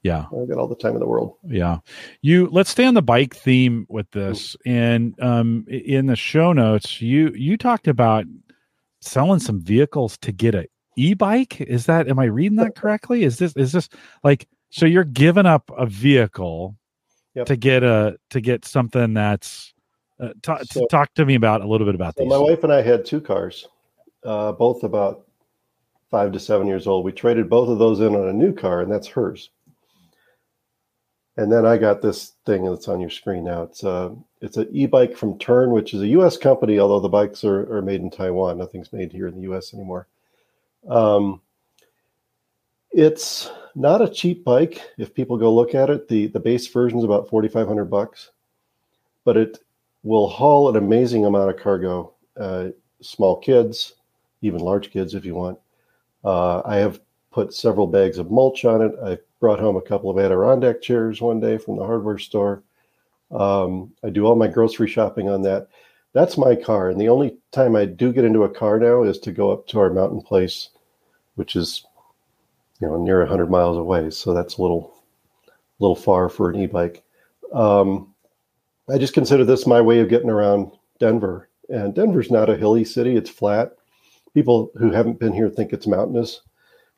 Yeah. I've got all the time in the world. Yeah. You let's stay on the bike theme with this. Mm. And um, in the show notes, you you talked about selling some vehicles to get an e-bike. Is that am I reading that correctly? Is this is this like so you're giving up a vehicle yep. to get a to get something that's uh, t- so, t- talk to me about a little bit about so these. My wife and I had two cars, uh, both about five to seven years old. We traded both of those in on a new car, and that's hers. And then I got this thing that's on your screen now. It's a, it's an e-bike from Tern, which is a U S company, although the bikes are, are made in Taiwan. Nothing's made here in the U S anymore. Um, it's not a cheap bike. If people go look at it, the, the base version is about forty-five hundred bucks, but it will haul an amazing amount of cargo, uh, small kids, even large kids if you want. Uh, I have put several bags of mulch on it. I've brought home a couple of Adirondack chairs one day from the hardware store. Um, I do all my grocery shopping on that. That's my car. And the only time I do get into a car now is to go up to our mountain place, which is, you know, near a hundred miles away. So that's a little, little far for an e-bike. Um, I just consider this my way of getting around Denver, and Denver's not a hilly city. It's flat. People who haven't been here think it's mountainous.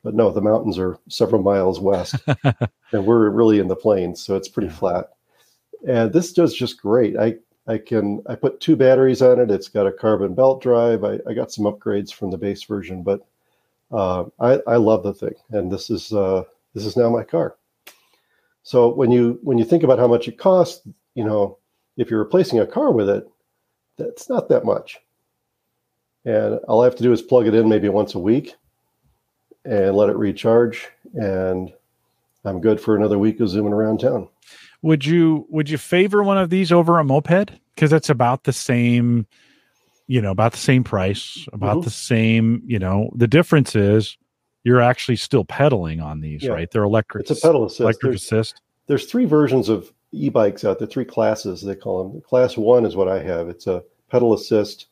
But no, the mountains are several miles west, and we're really in the plains, so it's pretty yeah. flat. And this does just great. I I can I put two batteries on it. It's got a carbon belt drive. I, I got some upgrades from the base version, but uh, I I love the thing. And this is uh, this is now my car. So when you when you think about how much it costs, you know, if you're replacing a car with it, that's not that much. And all I have to do is plug it in maybe once a week. And let it recharge, and I'm good for another week of zooming around town. Would you would you favor one of these over a moped? Because that's about the same, you know, about the same price, about mm-hmm. the same, you know. The difference is you're actually still pedaling on these, yeah. right? They're electric. It's a pedal assist. Electric there's, assist. There's three versions of e-bikes out there. Three classes they call them. Class one is what I have. It's a pedal assist,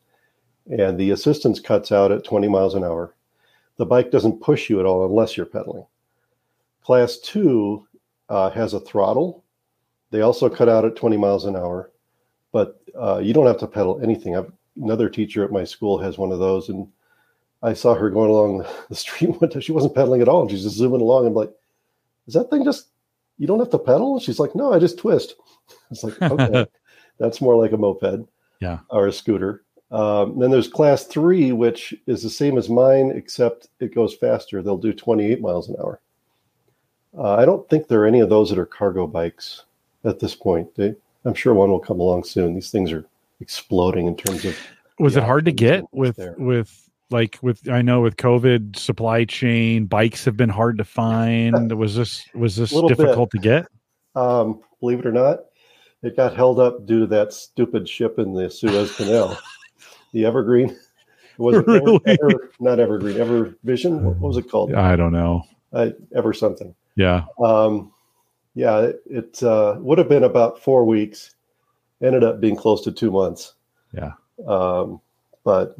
and the assistance cuts out at twenty miles an hour. The bike doesn't push you at all unless you're pedaling. Class two uh, has a throttle. They also cut out at twenty miles an hour, but uh, you don't have to pedal anything. I've, another teacher at my school has one of those, and I saw her going along the street one time. She wasn't pedaling at all. She's just zooming along. I'm like, is that thing just, you don't have to pedal? She's like, no, I just twist. It's like, okay, that's more like a moped yeah. or a scooter. Um, then there's class three, which is the same as mine, except it goes faster. They'll do twenty-eight miles an hour. Uh, I don't think there are any of those that are cargo bikes at this point. They, I'm sure one will come along soon. These things are exploding in terms of. Was it hard to get with there. with like with I know with COVID supply chain, bikes have been hard to find. was this was this difficult bit. to get? Um, believe it or not, it got held up due to that stupid ship in the Suez Canal. The Evergreen, was it really? ever, ever, not Evergreen, Ever Vision? What was it called? I don't know. Uh, ever something. Yeah. Um, yeah, it, it uh, would have been about four weeks. Ended up being close to two months. Yeah. Um, but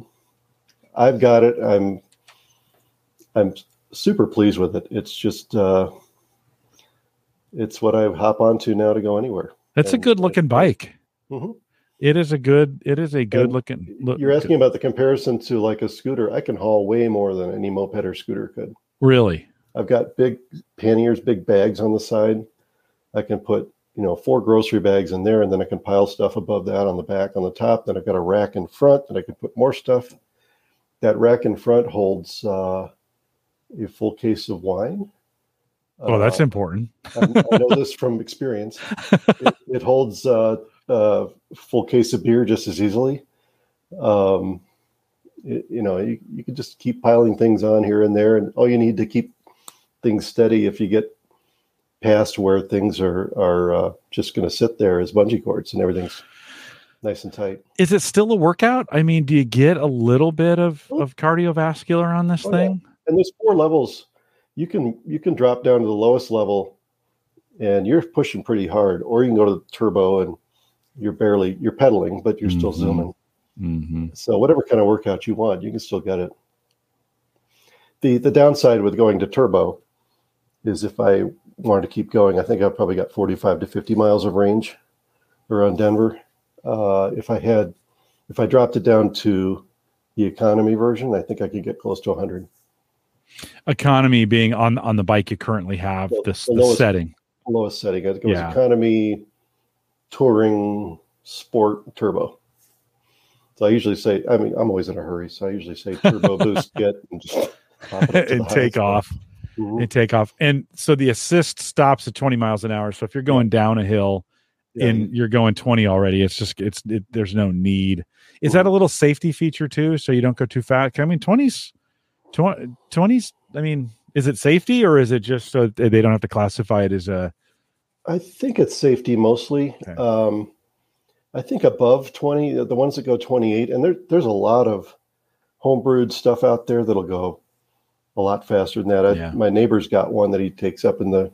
I've got it. I'm, I'm super pleased with it. It's just, uh, it's what I hop onto now to go anywhere. That's and, a good looking bike. Mm-hmm. It is a good, it is a good and looking. Look, you're asking good. about the comparison to like a scooter. I can haul way more than any moped or scooter could. Really? I've got big panniers, big bags on the side. I can put, you know, four grocery bags in there, and then I can pile stuff above that on the back, on the top. Then I've got a rack in front that I can put more stuff. That rack in front holds uh, a full case of wine. Oh, uh, that's important. I, I know this from experience. It, it holds uh, uh, full case of beer just as easily. Um, it, you know, you, you can just keep piling things on here and there, and all you need to keep things steady if you get past where things are are uh, just going to sit there as bungee cords, and everything's nice and tight. Is it still a workout? I mean, do you get a little bit of, oh. of cardiovascular on this oh, thing? Yeah. And there's four levels. You can you can drop down to the lowest level, and you're pushing pretty hard, or you can go to the turbo, and you're barely you're pedaling, but you're mm-hmm. still zooming. Mm-hmm. So whatever kind of workout you want, you can still get it. the The downside with going to turbo is if I wanted to keep going, I think I've probably got forty-five to fifty miles of range around Denver. Uh, if I had, if I dropped it down to the economy version, I think I could get close to one hundred. Economy being on, on the bike you currently have, so this the lowest, setting. Lowest setting. I think it was yeah. economy, touring, sport, turbo. So I usually say, I mean, I'm always in a hurry, so I usually say turbo boost, get, and just pop it up to and take off. Point. Mm-hmm. They take off. And so the assist stops at twenty miles an hour. So if you're going down a hill yeah. and you're going twenty already, it's just, it's, it, there's no need. Is mm-hmm. that a little safety feature too? So you don't go too fast. I mean, twenties, twenty, twenties, I mean, is it safety or is it just so they don't have to classify it as a, I think it's safety mostly. Okay. Um, I think above twenty, the ones that go twenty-eight, and there, there's a lot of homebrewed stuff out there that'll go a lot faster than that. I, yeah. My neighbor's got one that he takes up in the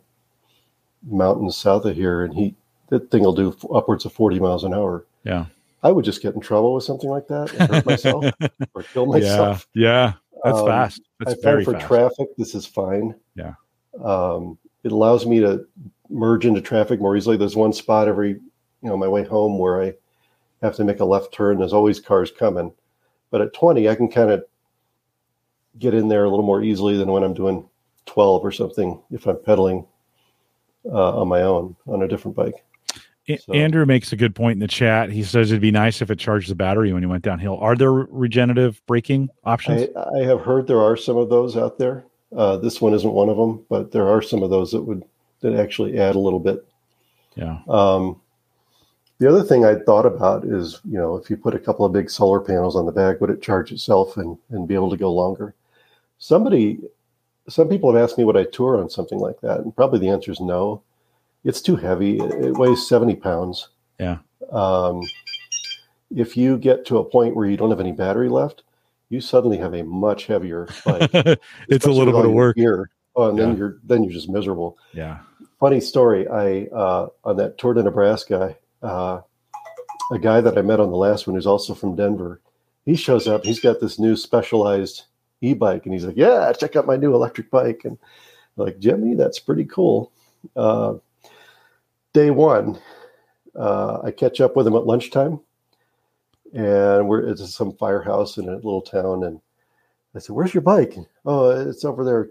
mountains south of here, and he that thing will do upwards of forty miles an hour. Yeah, I would just get in trouble with something like that and hurt myself or kill myself. Yeah, yeah. That's um, fast. That's I very found for fast. Traffic, this is fine. Yeah, um, it allows me to merge into traffic more easily. There's one spot every, you know, my way home where I have to make a left turn. There's always cars coming, but at twenty, I can kind of get in there a little more easily than when I'm doing twelve or something, if I'm pedaling uh, on my own on a different bike. So. Andrew makes a good point in the chat. He says it'd be nice if it charged the battery when you went downhill. Are there regenerative braking options? I, I have heard there are some of those out there. Uh, this one isn't one of them, but there are some of those that would that actually add a little bit. Yeah. Um, the other thing I thought about is, you know, if you put a couple of big solar panels on the back, would it charge itself and, and be able to go longer? Somebody, some people have asked me would I tour on something like that, and probably the answer is no. It's too heavy. It, it weighs seventy pounds. Yeah. Um, if you get to a point where you don't have any battery left, you suddenly have a much heavier bike. It's a little bit of work. Gear. Oh, and yeah. then you're then you're just miserable. Yeah. Funny story. I uh, on that tour to Nebraska, uh, a guy that I met on the last one who's also from Denver, he shows up. He's got this new Specialized e-bike, and he's like, yeah, check out my new electric bike. And I'm like, Jimmy, that's pretty cool. Uh, day one, uh, I catch up with him at lunchtime, and we're at some firehouse in a little town. And I said, where's your bike? Oh, it's over there.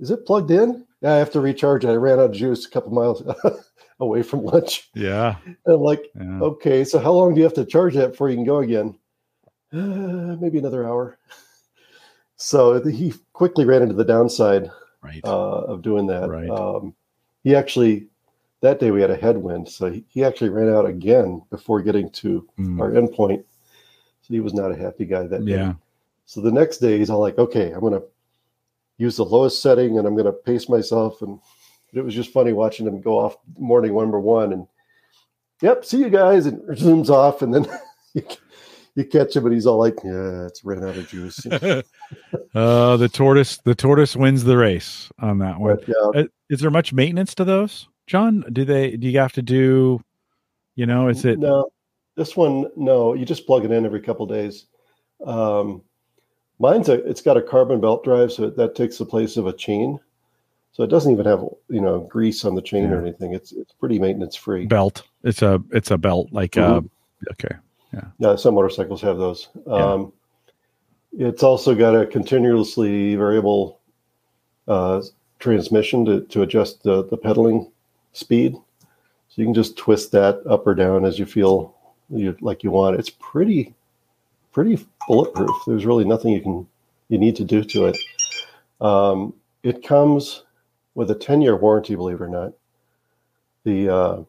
Is it plugged in? Yeah, I have to recharge it. I ran out of juice a couple miles away from lunch. Yeah. And I'm like, yeah. okay, so how long do you have to charge that before you can go again? uh, maybe another hour. So he quickly ran into the downside right. uh, of doing that. Right. Um, he actually, that day we had a headwind, so he, he actually ran out again before getting to mm. our endpoint. So he was not a happy guy that yeah. day. So the next day he's all like, okay, I'm going to use the lowest setting and I'm going to pace myself. And it was just funny watching him go off morning number one and, yep, see you guys, and zooms off. And then you, you catch him and he's all like, yeah, it's ran out of juice. uh, the tortoise, the tortoise wins the race on that one. But, yeah. is, is there much maintenance to those, John? Do they, do you have to do, you know, is it? No, this one, no, you just plug it in every couple of days. Um, mine's a, it's got a carbon belt drive. So that takes the place of a chain. So it doesn't even have, you know, grease on the chain yeah. or anything. It's it's pretty maintenance free. Belt. It's a it's a belt like mm-hmm. uh, okay. Yeah. Yeah, some motorcycles have those. Yeah. Um, it's also got a continuously variable uh, transmission to, to adjust the, the pedaling speed. So you can just twist that up or down as you feel you like you want. It's pretty pretty bulletproof. There's really nothing you can you need to do to it. Um, it comes with a ten-year warranty, believe it or not. The uh,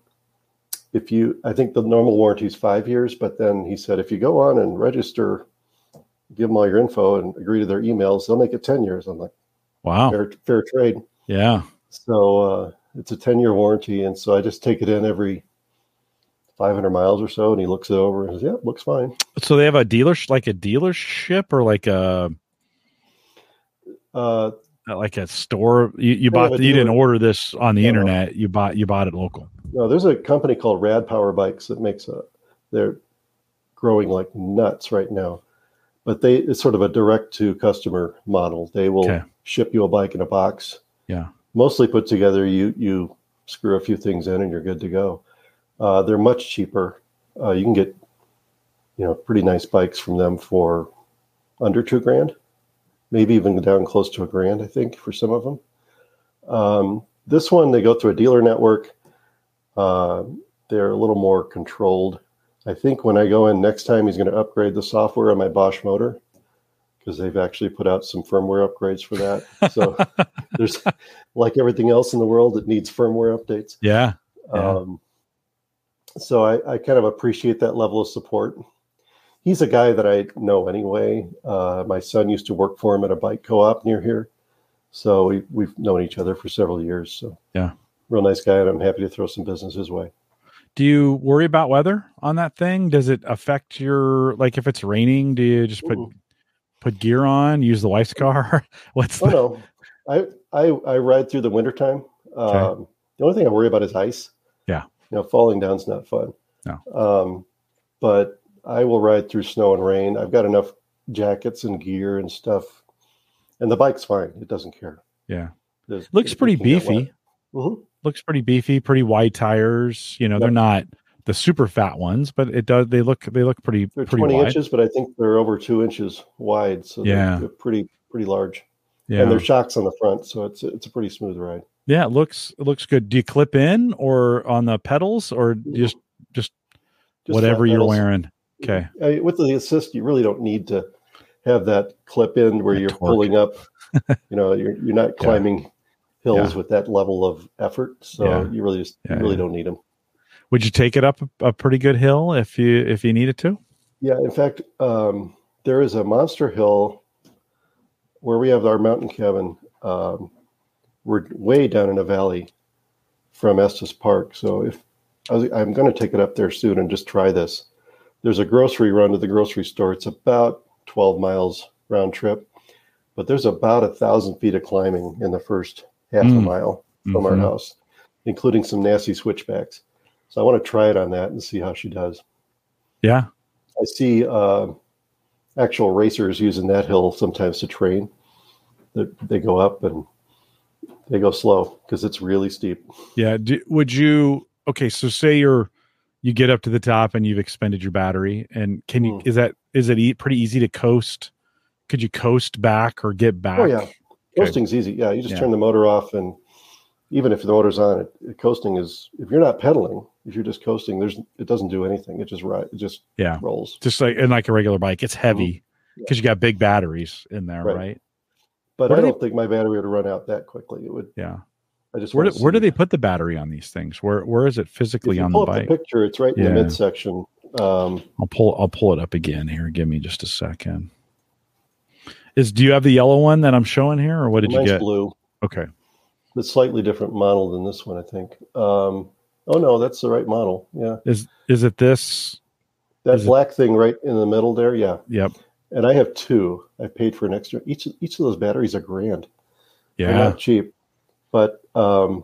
if you, I think the normal warranty is five years, but then he said if you go on and register, give them all your info and agree to their emails, they'll make it ten years. I'm like, wow, fair, fair trade. Yeah. So uh, it's a ten-year warranty, and so I just take it in every five hundred miles or so, and he looks it over and says, "Yeah, looks fine." So they have a dealer, like a dealership, or like a. Uh, like a store you, you bought you didn't order this on the no, internet you bought you bought it local no there's a company called Rad Power Bikes that makes a they're growing like nuts right now, but they it's sort of a direct to customer model. They will okay. ship you a bike in a box, yeah mostly put together. You you screw a few things in and you're good to go. Uh they're much cheaper. Uh you can get you know pretty nice bikes from them for under two grand, maybe even down close to a grand, I think, for some of them. Um, this one, they go through a dealer network. Uh, they're a little more controlled. I think when I go in next time, he's going to upgrade the software on my Bosch motor because they've actually put out some firmware upgrades for that. So there's, like everything else in the world, it needs firmware updates. Yeah. yeah. Um, so I, I kind of appreciate that level of support. He's a guy that I know anyway. Uh, my son used to work for him at a bike co-op near here. So we, we've known each other for several years. So yeah, real nice guy. And I'm happy to throw some business his way. Do you worry about weather on that thing? Does it affect your, like if it's raining, do you just put, Ooh. put gear on, use the wife's car? What's oh, the... no, I, I, I ride through the wintertime. Um, okay. The only thing I worry about is ice. Yeah. You know, falling down's not fun. No. Um, but I will ride through snow and rain. I've got enough jackets and gear and stuff, and the bike's fine. It doesn't care. Yeah, There's, looks pretty beefy. Mm-hmm. Looks pretty beefy. Pretty wide tires. You know, yep. They're not the super fat ones, but it does. They look. They look pretty. They're pretty twenty wide. Inches, but I think they're over two inches wide. So yeah, they're, they're pretty pretty large. Yeah, and they're shocks on the front, so it's it's a pretty smooth ride. Yeah, it looks it looks good. Do you clip in or on the pedals or just just, just whatever you're wearing? Okay. I, with the assist, you really don't need to have that clip in where that you're torque. Pulling up. You know, you're you're not climbing yeah. hills yeah. with that level of effort. So yeah. you really just yeah, you really yeah. don't need them. Would you take it up a, a pretty good hill if you if you needed to? Yeah. In fact, um, there is a monster hill where we have our mountain cabin. Um, we're way down in a valley from Estes Park. So if I was, I'm going to take it up there soon and just try this. There's a grocery run to the grocery store. It's about twelve miles round trip, but there's about a thousand feet of climbing in the first half mm. a mile from mm-hmm. our house, including some nasty switchbacks. So I want to try it on that and see how she does. Yeah. I see uh, actual racers using that hill sometimes to train. They, they go up and they go slow because it's really steep. Yeah. Do, would you, okay. So say you're, you get up to the top and you've expended your battery and can you, mm. is that, is it e- pretty easy to coast? Could you coast back or get back? Oh yeah. Coasting's okay. easy. Yeah. You just yeah. turn the motor off and even if the motor's on it, coasting is, if you're not pedaling, if you're just coasting, there's, it doesn't do anything. It just right, it just yeah. rolls. Just like and like a regular bike, it's heavy because mm-hmm. yeah. you got big batteries in there, right? right? But where I do don't they, think my battery would run out that quickly. It would. Yeah. I just where do, where do they put the battery on these things? Where where is it physically if you on pull the bike? Up the picture. It's right in yeah. the midsection. Um, I'll pull I'll pull it up again here. Give me just a second. Is do you have the yellow one that I'm showing here, or what did nice you get? Blue. Okay. It's slightly different model than this one, I think. Um, oh no, that's the right model. Yeah. Is is it this? That is black it? Thing right in the middle there. Yeah. Yep. And I have two. I paid for an extra. Each each of those batteries are grand. Yeah. They're not cheap. But um,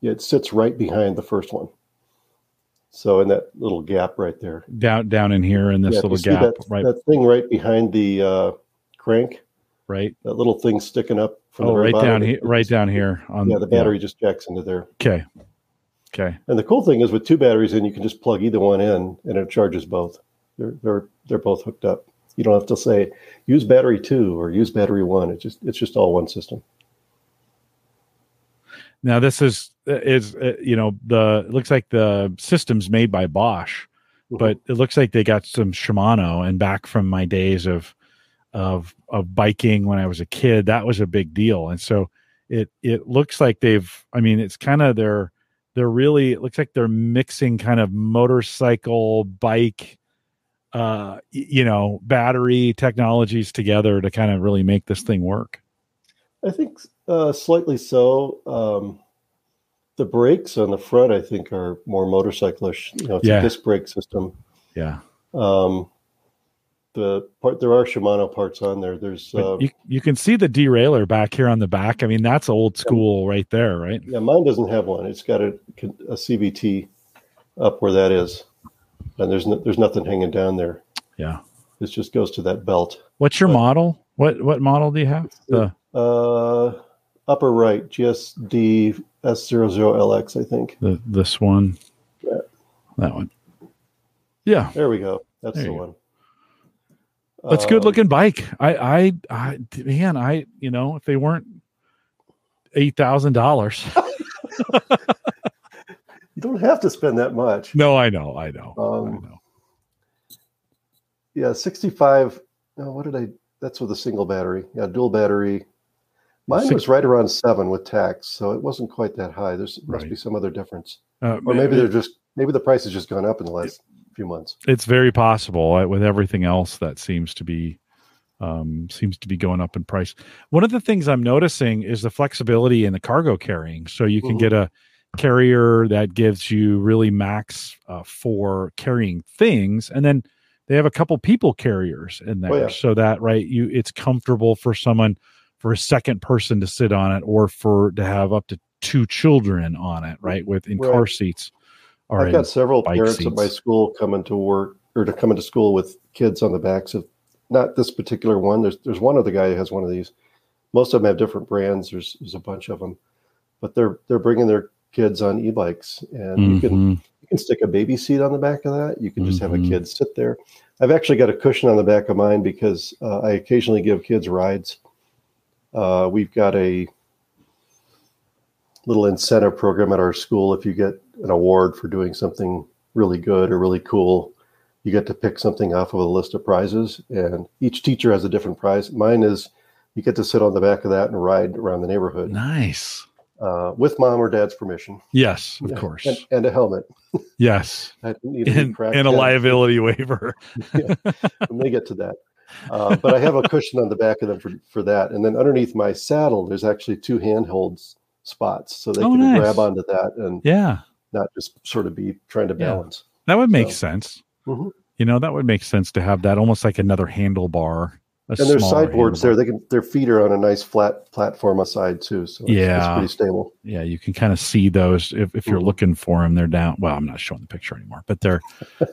yeah, it sits right behind the first one. So in that little gap right there, down down in here in this yeah, little gap, that, right? That thing right behind the uh, crank, right? That little thing sticking up from oh, the right bottom, down here, right just, down here. On, yeah, the battery yeah. just jacks into there. Okay, okay. And the cool thing is, with two batteries in, you can just plug either one in, and it charges both. They're they're they're both hooked up. You don't have to say use battery two or use battery one. It's just it's just all one system. Now this is is uh, you know the it looks like the system's made by Bosch, mm-hmm. but it looks like they got some Shimano. And back from my days of of of biking when I was a kid, that was a big deal. And so it it looks like they've. I mean, it's kind of they're they're really it looks like they're mixing kind of motorcycle bike, uh, you know, battery technologies together to kind of really make this thing work. I think. Uh, slightly so. Um, the brakes on the front, I think, are more motorcyclish. You know, it's yeah. a disc brake system. Yeah. Um, the part there are Shimano parts on there. There's uh, you, you can see the derailleur back here on the back. I mean, that's old school yeah. right there, right? Yeah, mine doesn't have one. It's got a, a C V T up where that is, and there's no, there's nothing hanging down there. Yeah, it just goes to that belt. What's your but, model? What what model do you have? The uh. Upper right, G S D S zero zero L X, I think. The, this one? Yeah. That one. Yeah. There we go. That's there the one. Go. That's a um, good-looking bike. I, I, I, man, I, you know, if they weren't eight thousand dollars. You don't have to spend that much. No, I know, I know, um, I know. Yeah, sixty-five, no, what did I, that's with a single battery. Yeah, dual battery. Mine Six, was right around seven with tax, so it wasn't quite that high. There must right. be some other difference, uh, or maybe it, they're just maybe the price has just gone up in the last it, few months. It's very possible I, with everything else that seems to be um, seems to be going up in price. One of the things I'm noticing is the flexibility in the cargo carrying. So you can mm-hmm. get a carrier that gives you really max uh, for carrying things, and then they have a couple people carriers in there, oh, yeah. so that right you it's comfortable for someone. For a second person to sit on it or for to have up to two children on it, right? With in right. car seats. Or I've got several parents at my school coming to work or to come into school with kids on the backs of not this particular one. There's, there's one other guy who has one of these. Most of them have different brands. There's, there's a bunch of them, but they're, they're bringing their kids on e-bikes and mm-hmm. you can, you can stick a baby seat on the back of that. You can just mm-hmm. have a kid sit there. I've actually got a cushion on the back of mine because uh, I occasionally give kids rides. Uh, we've got a little incentive program at our school. If you get an award for doing something really good or really cool, you get to pick something off of a list of prizes. And each teacher has a different prize. Mine is you get to sit on the back of that and ride around the neighborhood. Nice. Uh, with mom or dad's permission. Yes, of yeah. course. And, and a helmet. Yes. I didn't need and, and a down. liability waiver. yeah. When they get to that. uh, but I have a cushion on the back of them for, for that. And then underneath my saddle, there's actually two handhold spots. So they oh, can nice. grab onto that and yeah. not just sort of be trying to balance. Yeah. That would make so, sense. Mm-hmm. You know, that would make sense to have that almost like another handlebar. And there's sideboards handlebar. there. They can, their feet are on a nice flat platform aside too. So it's, yeah. it's pretty stable. Yeah. You can kind of see those if, if you're mm-hmm. looking for them, they're down. Well, I'm not showing the picture anymore, but they're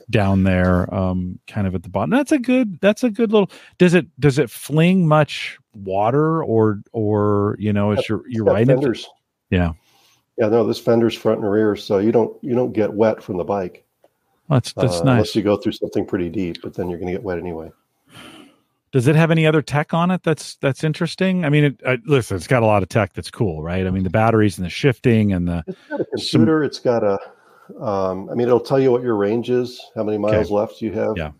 down there um, kind of at the bottom. That's a good, that's a good little, does it, does it fling much water or, or, you know, as you're, you're riding fenders. It? Yeah. Yeah. No, this fender's front and rear. So you don't, you don't get wet from the bike. That's, that's uh, nice. Unless you go through something pretty deep, but then you're going to get wet anyway. Does it have any other tech on it that's that's interesting? I mean, it, I, listen, it's got a lot of tech that's cool, right? I mean, the batteries and the shifting and the... It's got a computer. Some, it's got a... Um, I mean, it'll tell you what your range is, how many miles okay. left you have. Yeah,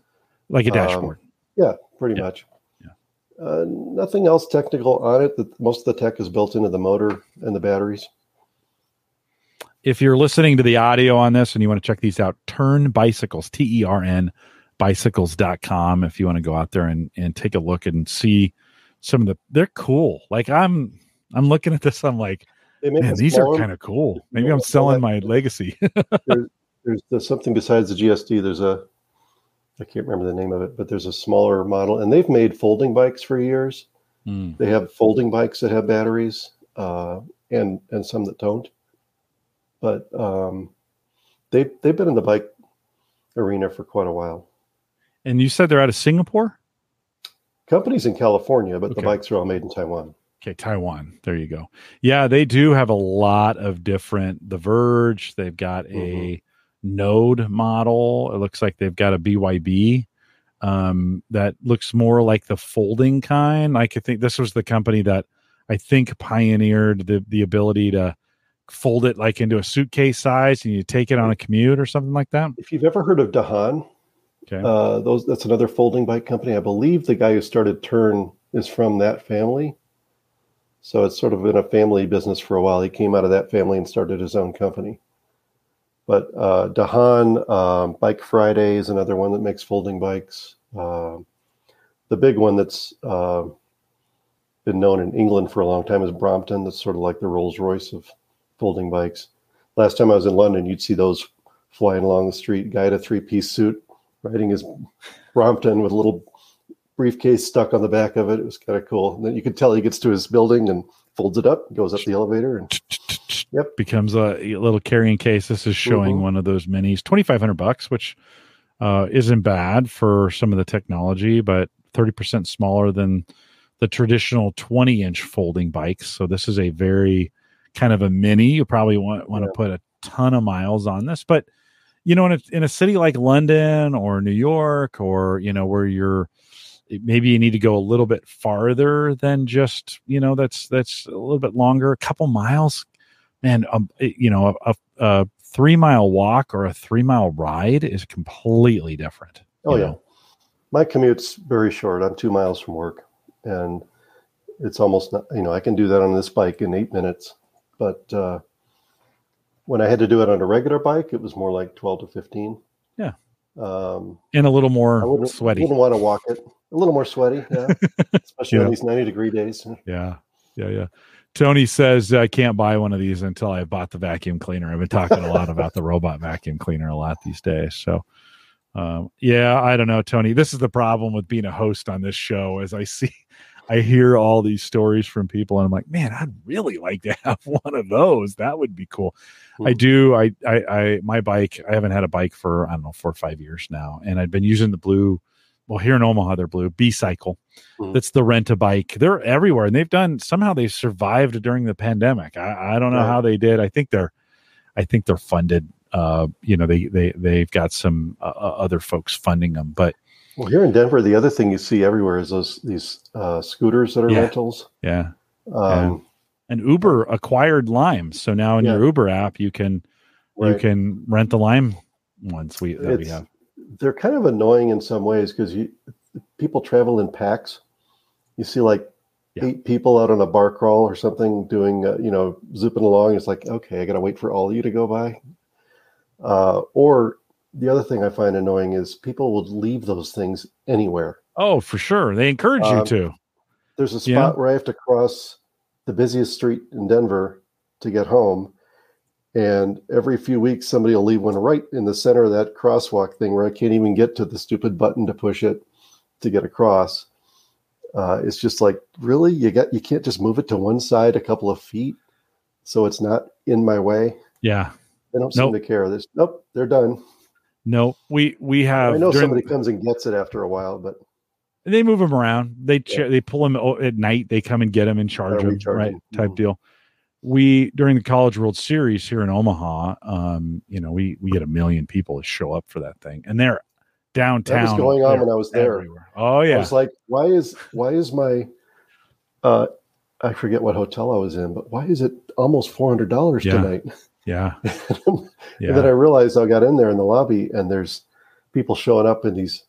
like a dashboard. Um, yeah, pretty yeah. much. Yeah. Uh, nothing else technical on it. That most of the tech is built into the motor and the batteries. If you're listening to the audio on this and you want to check these out, Tern Bicycles, T E R N bicycles dot com. If you want to go out there and, and take a look and see some of the, they're cool. Like I'm, I'm looking at this. I'm like, man, these smaller. are kind of cool. Maybe I'm selling my legacy. there's, there's, there's something besides the G S D. There's a, I can't remember the name of it, but there's a smaller model, and they've made folding bikes for years. Mm. They have folding bikes that have batteries, uh, and, and some that don't, but, um, they, they've been in the bike arena for quite a while. And you said they're out of Singapore? Companies in California, but okay. the bikes are all made in Taiwan. Okay, Taiwan. There you go. Yeah, they do have a lot of different. The Verge, they've got a mm-hmm. Node model. It looks like they've got a B Y B um, that looks more like the folding kind. Like I think this was the company that I think pioneered the the ability to fold it like into a suitcase size and you take it on a commute or something like that. If you've ever heard of Dahon. Okay. Uh, those that's another folding bike company. I believe the guy who started Tern is from that family. So it's sort of been a family business for a while. He came out of that family and started his own company. But uh, Dahon, um, Bike Friday is another one that makes folding bikes. Uh, the big one that's uh, been known in England for a long time is Brompton. That's sort of like the Rolls Royce of folding bikes. Last time I was in London, you'd see those flying along the street. Guy in a three-piece suit, riding his Brompton with a little briefcase stuck on the back of it. It was kind of cool. And then you could tell he gets to his building and folds it up, goes up the elevator, and yep, becomes a little carrying case. This is showing mm-hmm. one of those minis, twenty-five hundred bucks, which uh, isn't bad for some of the technology, but thirty percent smaller than the traditional twenty inch folding bikes. So this is a very kind of a mini. You probably want, want yeah. to put a ton of miles on this, but you know, in a, in a city like London or New York, or, you know, where you're, maybe you need to go a little bit farther than just, you know, that's, that's a little bit longer, a couple miles, man. Um, you know, a, a, a three mile walk or a three mile ride is completely different. Oh yeah. Know? My commute's very short. I'm two miles from work, and it's almost, not, you know, I can do that on this bike in eight minutes, but, uh, when I had to do it on a regular bike, it was more like twelve to fifteen. Yeah. Um, and a little more I wouldn't, sweaty. I wouldn't want to walk it. A little more sweaty, yeah. Especially yeah. on these ninety degree days. Yeah. Yeah, yeah. Tony says, I can't buy one of these until I bought the vacuum cleaner. I've been talking a lot about the robot vacuum cleaner a lot these days. So, um, yeah, I don't know, Tony. This is the problem with being a host on this show, as I see, I hear all these stories from people, and I'm like, man, I'd really like to have one of those. That would be cool. Ooh. I do. I, I, I, my bike, I haven't had a bike for, I don't know, four or five years now. And I've been using the blue, well, here in Omaha, they're blue, B-Cycle. Ooh. That's the rent-a-bike. They're everywhere. And they've done, somehow they've survived during the pandemic. I, I don't know right. how they did. I think they're, I think they're funded. Uh, you know, they, they, they've got some uh, other folks funding them, but well, here in Denver, the other thing you see everywhere is those these uh, scooters that are yeah. rentals. Yeah. Um, yeah. And Uber acquired Lime, so now in yeah. your Uber app, you can right. you can rent the Lime ones we that it's, we have. They're kind of annoying in some ways because you people travel in packs. You see like yeah. eight people out on a bar crawl or something doing uh, you know zipping along. It's like okay, I got to wait for all of you to go by, uh, or. The other thing I find annoying is people would leave those things anywhere. Oh, for sure. They encourage um, you to. There's a spot yeah. where I have to cross the busiest street in Denver to get home. And every few weeks, somebody will leave one right in the center of that crosswalk thing where I can't even get to the stupid button to push it to get across. Uh, it's just like, really? You got, you can't just move it to one side a couple of feet so it's not in my way? Yeah. They don't nope. seem to care. This, nope, they're done. No, we, we have. I know during, somebody comes and gets it after a while, but they move them around. They ch- yeah. they pull them at night. They come and get them and charge them, right? Mm-hmm. Type deal. We during the College World Series here in Omaha, um, you know, we we get a million people to show up for that thing, and they're downtown. That was going on there, when I was there. Everywhere. Oh yeah. I was like, why is why is my uh, I forget what hotel I was in, but why is it almost four hundred dollars yeah. tonight? Yeah. and yeah. then I realized I got in there in the lobby and there's people showing up in these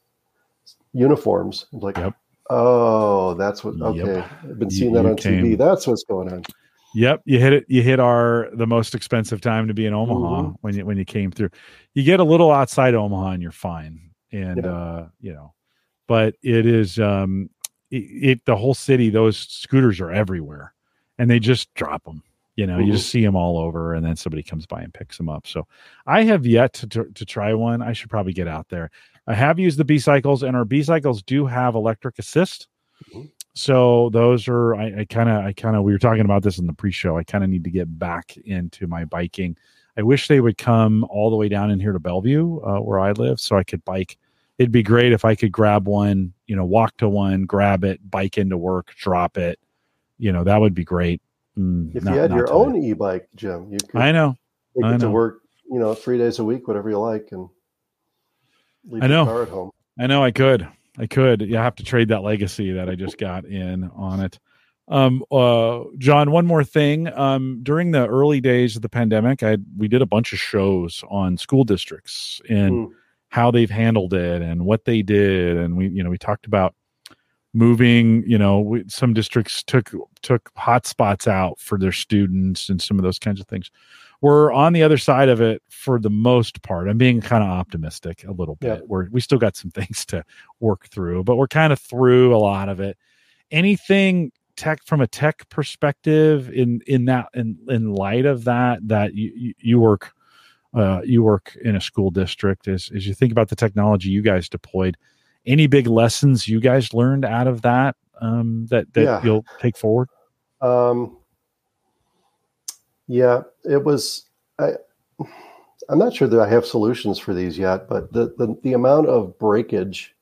uniforms. I'm like, yep. oh, that's what okay. Yep. I've been seeing you, that on came. T V. That's what's going on. Yep, you hit it. You hit our the most expensive time to be in Omaha mm-hmm. when you when you came through. You get a little outside Omaha and you're fine. And yeah. uh, you know, but it is um, it, it the whole city. Those scooters are everywhere, and they just drop them. You know, mm-hmm. you just see them all over, and then somebody comes by and picks them up. So I have yet to to, to try one. I should probably get out there. I have used the B-cycles, and our B-cycles do have electric assist. Mm-hmm. So those are, I kind of, I kind of, we were talking about this in the pre-show. I kind of need to get back into my biking. I wish they would come all the way down in here to Bellevue uh, where I live so I could bike. It'd be great if I could grab one, you know, walk to one, grab it, bike into work, drop it. You know, that would be great. Mm, if not, you had your own it. E-bike, Jim, you could I know. take I it know. to work, you know, three days a week, whatever you like, and leave I know. your car at home. I know I could. I could. You have to trade that legacy that I just got in on it. Um, uh, John, one more thing. Um, during the early days of the pandemic, I we did a bunch of shows on school districts and mm. how they've handled it and what they did. And we, you know, we talked about moving, you know, we, some districts took, took hot spots out for their students and some of those kinds of things. We're on the other side of it for the most part. I'm being kind of optimistic a little bit. Yeah. We're, we still got some things to work through, but we're kind of through a lot of it. Anything tech from a tech perspective in, in that, in, in light of that, that you, you work, uh, you work in a school district as, as you think about the technology you guys deployed, any big lessons you guys learned out of that, um, that, that yeah. you'll take forward? Um, Yeah, it was, I, I'm not sure that I have solutions for these yet, but the, the, the amount of breakage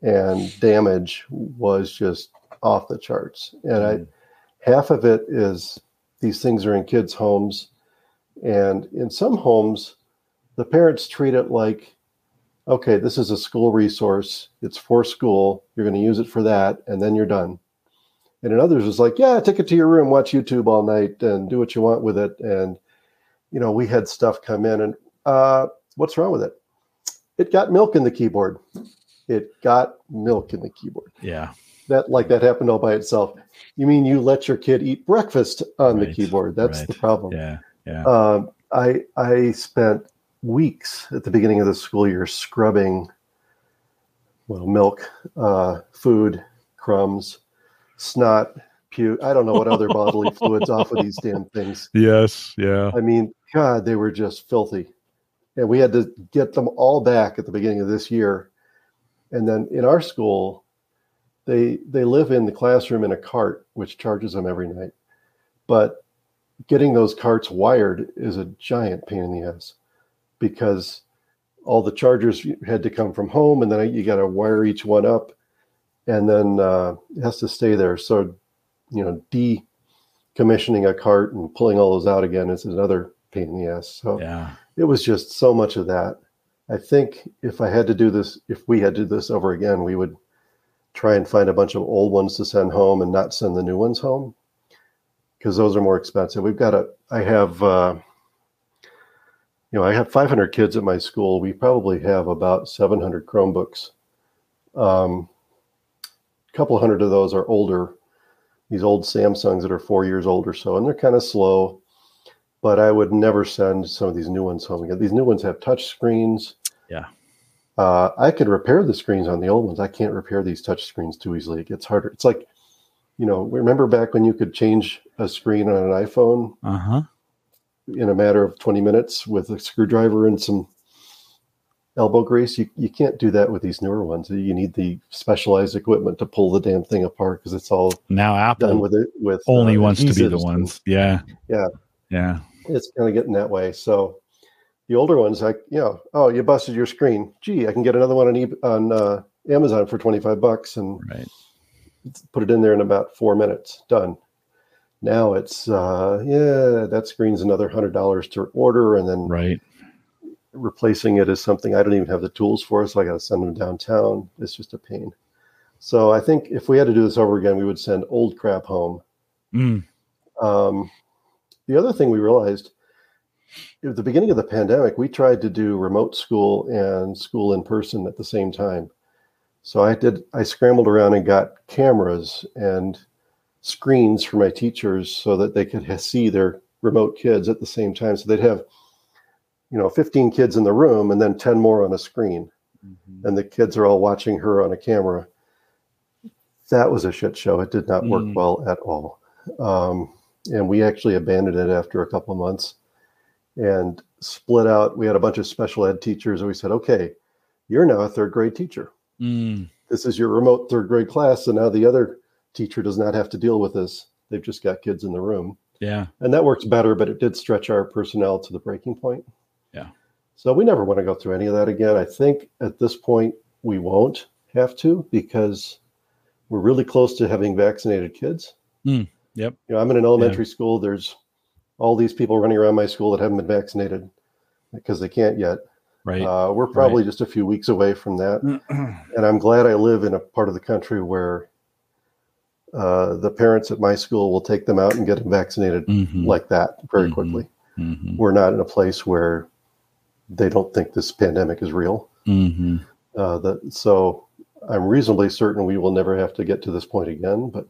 and damage was just off the charts. And I, half of it is these things are in kids' homes. And in some homes, the parents treat it like, okay, this is a school resource. It's for school. You're going to use it for that. And then you're done. And in others, it's like, yeah, take it to your room, watch YouTube all night and do what you want with it. And, you know, we had stuff come in and uh, what's wrong with it? It got milk in the keyboard. It got milk in the keyboard. Yeah. That like that happened all by itself. You mean you let your kid eat breakfast on right. the keyboard? That's right. the problem. Yeah. Yeah. Um, I, I spent weeks at the beginning of the school year scrubbing, well, milk, uh, food, crumbs, snot, puke. I don't know what other bodily fluids off of these damn things. Yes. Yeah. I mean, God, they were just filthy. And we had to get them all back at the beginning of this year. And then in our school, they, they live in the classroom in a cart, which charges them every night. But getting those carts wired is a giant pain in the ass because all the chargers had to come from home. And then you got to wire each one up. And then uh, it has to stay there. So, you know, decommissioning a cart and pulling all those out again is another pain in the ass. So yeah. it was just so much of that. I think if I had to do this, if we had to do this over again, we would try and find a bunch of old ones to send home and not send the new ones home because those are more expensive. We've got a, I have, uh, you know, I have five hundred kids at my school. We probably have about seven hundred Chromebooks. Um, couple hundred of those are older, these old Samsungs that are four years old or so, and they're kind of slow, but I would never send some of these new ones home again. These new ones have touch screens. Yeah. Uh, I could repair the screens on the old ones. I can't repair these touch screens too easily. It gets harder. It's like, you know, remember back when you could change a screen on an iPhone uh-huh. in a matter of twenty minutes with a screwdriver and some elbow grease? You, you can't do that with these newer ones. You need the specialized equipment to pull the damn thing apart because it's all now Apple done with it with only uh, wants to be the ones. Yeah. Yeah. Yeah. It's kind of getting that way. So the older ones, like, you know, oh, you busted your screen. Gee, I can get another one on e- on uh, Amazon for twenty-five bucks and right. put it in there in about four minutes. Done. Now it's, uh, yeah, that screen's another one hundred dollars to order and then right. replacing it is something I don't even have the tools for, so I got to send them downtown. It's just a pain. So I think if we had to do this over again, we would send old crap home. Mm. Um, the other thing we realized at the beginning of the pandemic, we tried to do remote school and school in person at the same time. So I did, I scrambled around and got cameras and screens for my teachers so that they could see their remote kids at the same time. So they'd have, you know, fifteen kids in the room and then ten more on a screen. Mm-hmm. And the kids are all watching her on a camera. That was a shit show. It did not work mm. well at all. Um, and we actually abandoned it after a couple of months and split out. We had a bunch of special ed teachers and we said, okay, you're now a third grade teacher. Mm. This is your remote third grade class. And now the other teacher does not have to deal with this. They've just got kids in the room. Yeah. And that works better, but it did stretch our personnel to the breaking point. Yeah. So we never want to go through any of that again. I think at this point we won't have to, because we're really close to having vaccinated kids. Mm, yep. You know, I'm in an elementary yeah. school. There's all these people running around my school that haven't been vaccinated because they can't yet. Right. Uh, we're probably right. just a few weeks away from that. And I'm glad I live in a part of the country where uh, the parents at my school will take them out and get them vaccinated mm-hmm. like that very mm-hmm. quickly. Mm-hmm. We're not in a place where they don't think this pandemic is real. Mm-hmm. Uh, that, so I'm reasonably certain we will never have to get to this point again, but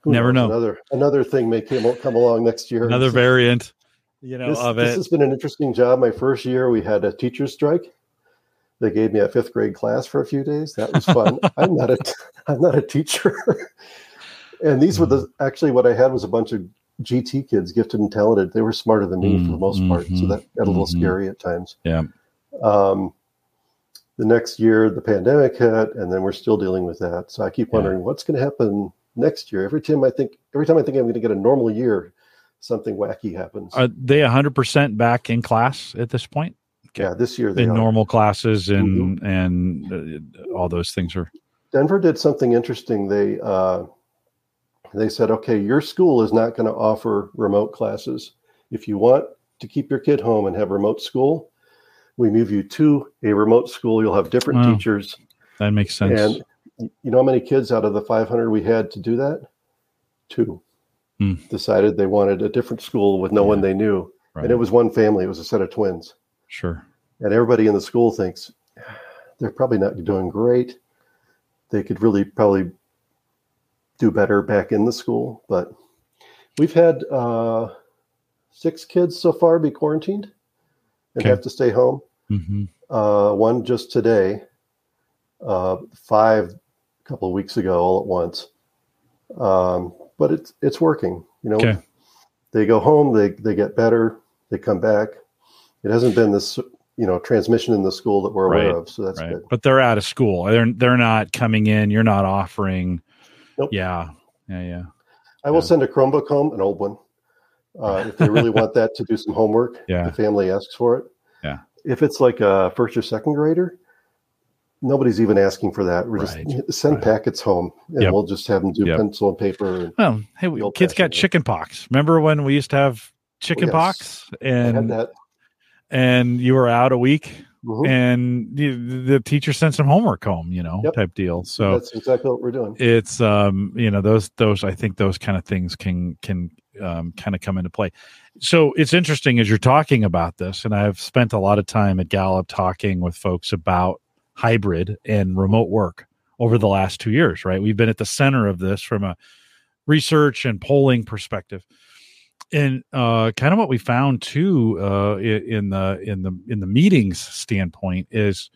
who never knows? know. Another, another thing may came, come along next year. Another so, variant, you know, this, of this it. This has been an interesting job. My first year, we had a teacher's strike. They gave me a fifth grade class for a few days. That was fun. I'm not a, I'm not a teacher. And these mm. were the, actually what I had was a bunch of G T kids, gifted and talented. They were smarter than me mm, for the most mm-hmm, part. So that got a little mm-hmm. scary at times. Yeah. Um, the next year, the pandemic hit, and then we're still dealing with that. So I keep wondering yeah. what's going to happen next year. Every time I think, every time I think I'm going to get a normal year, something wacky happens. Are they one hundred percent back in class at this point? Okay. Yeah, this year they in are. normal classes and mm-hmm. and uh, all those things are. Denver did something interesting. They uh, they said, okay, your school is not going to offer remote classes. If you want to keep your kid home and have remote school, we move you to a remote school. You'll have different wow. teachers. That makes sense. And you know how many kids out of the five hundred we had to do that? Two. Mm. Decided they wanted a different school with no yeah. one they knew. Right. And it was one family. It was a set of twins. Sure. And everybody in the school thinks, they're probably not doing great. They could really probably do better back in the school. But we've had uh, six kids so far be quarantined and okay. have to stay home. Mm-hmm. Uh, one just today, uh, five a couple of weeks ago, all at once. Um, but it's, it's working, you know, okay. they go home, they, they get better, they come back. It hasn't been this, you know, transmission in the school that we're aware right. of. So that's right. good. But they're out of school. They're, they're not coming in. You're not offering. Nope. Yeah. Yeah. Yeah. I yeah. will send a Chromebook home, an old one. Uh, if they really want that to do some homework, yeah. the family asks for it. Yeah. If it's like a first or second grader, nobody's even asking for that. We're right. just send right. packets home, and yep. we'll just have them do yep. pencil and paper. And well, hey, kids got chicken pox. Remember when we used to have chicken oh, yes. pox, and I had that. And you were out a week, mm-hmm. and you, the teacher sent some homework home, you know, yep. type deal. So that's exactly what we're doing. It's um, you know, those those I think those kind of things can can. Um, kind of come into play. So it's interesting as you're talking about this, and I've spent a lot of time at Gallup talking with folks about hybrid and remote work over the last two years, right? We've been at the center of this from a research and polling perspective. And uh, kind of what we found too uh, in the, in the, in the meetings standpoint is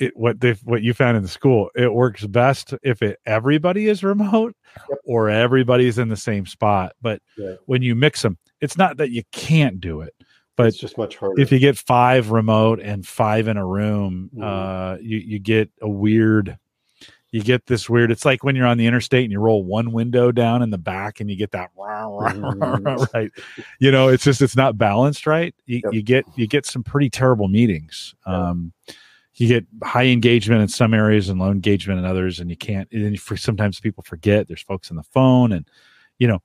it, what they, what you found in the school, it works best if it, everybody is remote yep. or everybody's in the same spot. But yeah. when you mix them, it's not that you can't do it, but it's just much harder. If you get five remote and five in a room, mm-hmm. uh, you, you get a weird, you get this weird, it's like when you're on the interstate and you roll one window down in the back and you get that, mm-hmm. right. You know, it's just, it's not balanced, right. You, yep. you get, you get some pretty terrible meetings. Yep. Um, You get high engagement in some areas and low engagement in others, and you can't. And then you, for, sometimes people forget there's folks on the phone, and you know.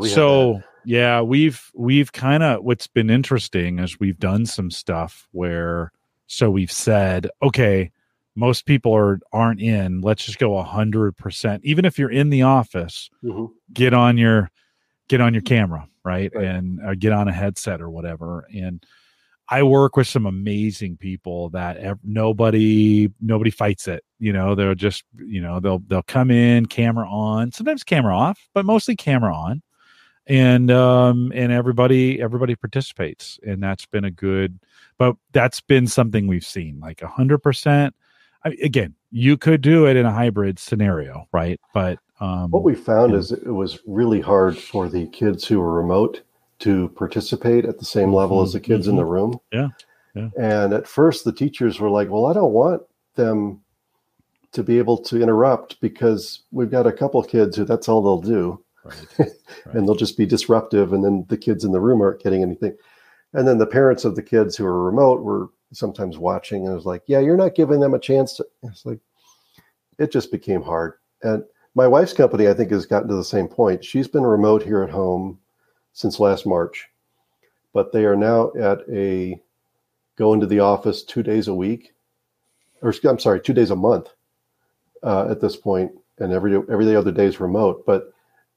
Yeah, so Yeah, we've we've kind of, what's been interesting is we've done some stuff where, so we've said, okay, most people are, aren't in, let's just go one hundred percent. Even if you're in the office, mm-hmm. get on your get on your camera, right? right. And uh, get on a headset or whatever. And I work with some amazing people that ev- nobody nobody fights it. You know, they're just, you know, they'll they'll come in, camera on, sometimes camera off, but mostly camera on. And um and everybody everybody participates, and that's been a good, but that's been something we've seen, like one hundred percent. Again, you could do it in a hybrid scenario, right? But um what we found is it was really hard for the kids who were remote to participate at the same level mm-hmm. as the kids mm-hmm. in the room. Yeah. yeah. And at first the teachers were like, well, I don't want them to be able to interrupt because we've got a couple of kids who that's all they'll do. Right. Right. And they'll just be disruptive. And then the kids in the room aren't getting anything. And then the parents of the kids who are remote were sometimes watching. And it was like, yeah, you're not giving them a chance to, it's like, it just became hard. And my wife's company, I think, has gotten to the same point. She's been remote here at home since last March, but they are now at a go into the office two days a week, or I'm sorry, two days a month uh, at this point, and every every other day is remote. But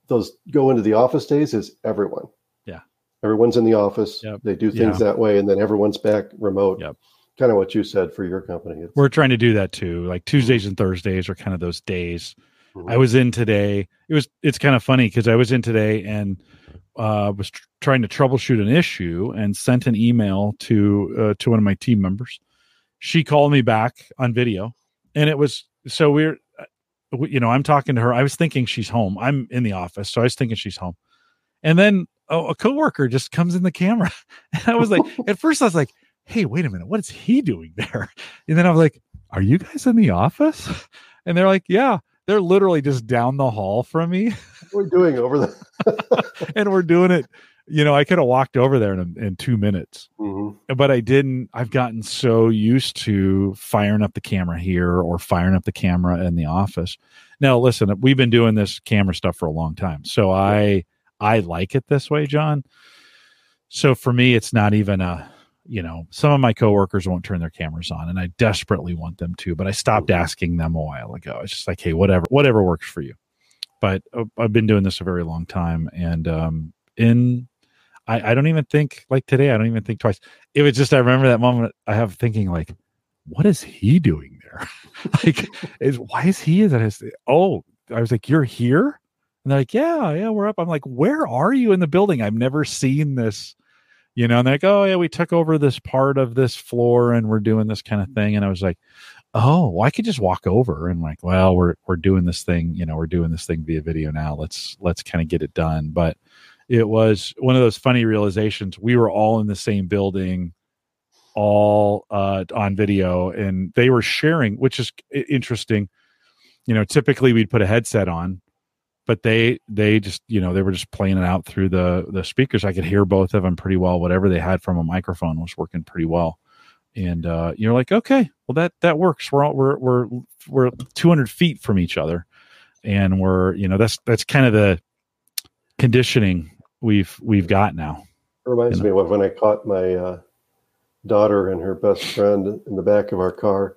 those go into the office days is everyone. Yeah, everyone's in the office. Yep. They do things yeah. that way, and then everyone's back remote. Yep. Kind of what you said for your company. It's- We're trying to do that too. Like Tuesdays and Thursdays are kind of those days. Mm-hmm. I was in today. It was. It's kind of funny because I was in today and. Uh, was tr- trying to troubleshoot an issue and sent an email to uh, to one of my team members. She called me back on video, and it was so we're, you know, I'm talking to her. I was thinking she's home. I'm in the office, so I was thinking she's home. And then oh, a coworker just comes in the camera, and I was like, at first I was like, "Hey, wait a minute, what is he doing there?" And then I was like, "Are you guys in the office?" And they're like, "Yeah." They're literally just down the hall from me. We're doing over the and we're doing it. You know, I could have walked over there in, in two minutes, mm-hmm. but I didn't. I've gotten so used to firing up the camera here or firing up the camera in the office. Now, listen, we've been doing this camera stuff for a long time, so I I like it this way, John. So for me, it's not even a. You know, some of my coworkers won't turn their cameras on, and I desperately want them to, but I stopped asking them a while ago. It's just like, hey, whatever, whatever works for you. But uh, I've been doing this a very long time, and um, in I, I don't even think like today. I don't even think twice. It was just I remember that moment. I have thinking like, what is he doing there? Like, is why is he is that? Oh, I was like, you're here, and they're like, yeah, yeah, we're up. I'm like, where are you in the building? I've never seen this. You know, and they're like, oh, yeah, we took over this part of this floor and we're doing this kind of thing. And I was like, oh, well, I could just walk over and like, well, we're we're doing this thing. You know, we're doing this thing via video now. Let's let's kind of get it done. But it was one of those funny realizations. We were all in the same building, all uh, on video, and they were sharing, which is interesting. You know, typically we'd put a headset on. But they, they just, you know, they were just playing it out through the, the speakers. I could hear both of them pretty well. Whatever they had from a microphone was working pretty well. And uh, you're like, okay, well that, that works. We're all, we're, we're, we're two hundred feet from each other. And we're, you know, that's, that's kind of the conditioning we've, we've got now. It reminds you know? me of when I caught my uh, daughter and her best friend in the back of our car.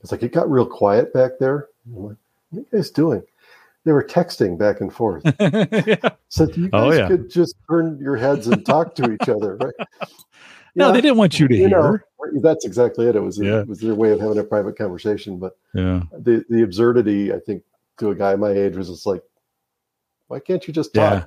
It's like, it got real quiet back there. I'm like, what are you guys doing? They were texting back and forth. yeah. So you guys oh, yeah. could just turn your heads and talk to each other, right? No, yeah, they didn't want you to you hear. Know, that's exactly it. It was, yeah. it was their way of having a private conversation. But yeah. the, the absurdity, I think, to a guy my age was just like, why can't you just talk? Yeah.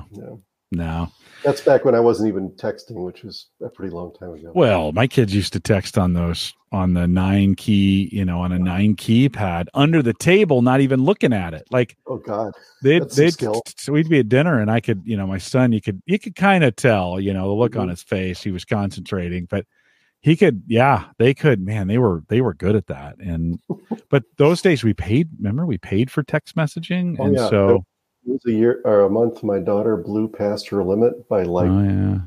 No. No. No. That's back when I wasn't even texting, which was a pretty long time ago. Well, my kids used to text on those on the nine key, you know, on a nine keypad under the table, not even looking at it. Like, oh God, they'd That's they'd skill. So we'd be at dinner, and I could, you know, my son, you could you could kind of tell, you know, the look mm-hmm. on his face, he was concentrating, but he could, yeah, they could, man, they were they were good at that, and but those days we paid. Remember, we paid for text messaging, oh, and yeah. so. It- It was a year or a month. My daughter blew past her limit by like oh, yeah.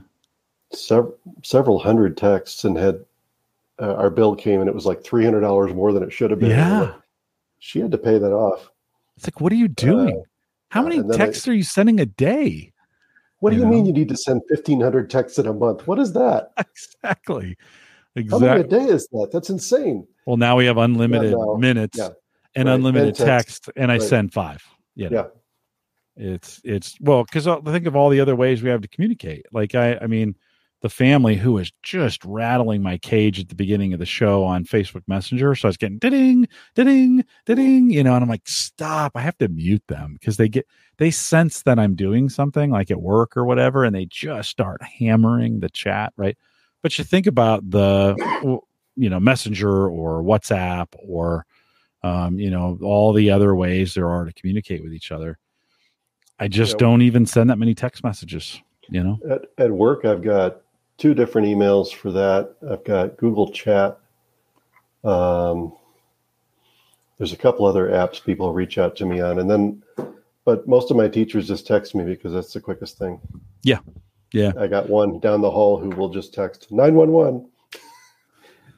sev- several hundred texts, and had uh, our bill came and it was like three hundred dollars more than it should have been. Yeah, she had to pay that off. It's like, what are you doing? Uh, How many texts I, are you sending a day? What do you, you know? mean you need to send fifteen hundred texts in a month? What is that? Exactly. Exactly. How many a day is that? That's insane. Well, now we have unlimited yeah, no. minutes yeah. and right. unlimited and text, text, and I right. send five. You know? Yeah. It's, it's, well, because I think of all the other ways we have to communicate. Like, I, I mean, the family who was just rattling my cage at the beginning of the show on Facebook Messenger. So I was getting ding, ding, ding, you know, and I'm like, stop, I have to mute them because they get, they sense that I'm doing something like at work or whatever. And they just start hammering the chat. Right. But you think about the, you know, Messenger or WhatsApp or, um, you know, all the other ways there are to communicate with each other. I just yeah. don't even send that many text messages, you know, at, at work. I've got two different emails for that. I've got Google Chat. Um, there's a couple other apps people reach out to me on. And then, but most of my teachers just text me because that's the quickest thing. Yeah. Yeah. I got one down the hall who will just text nine one one. I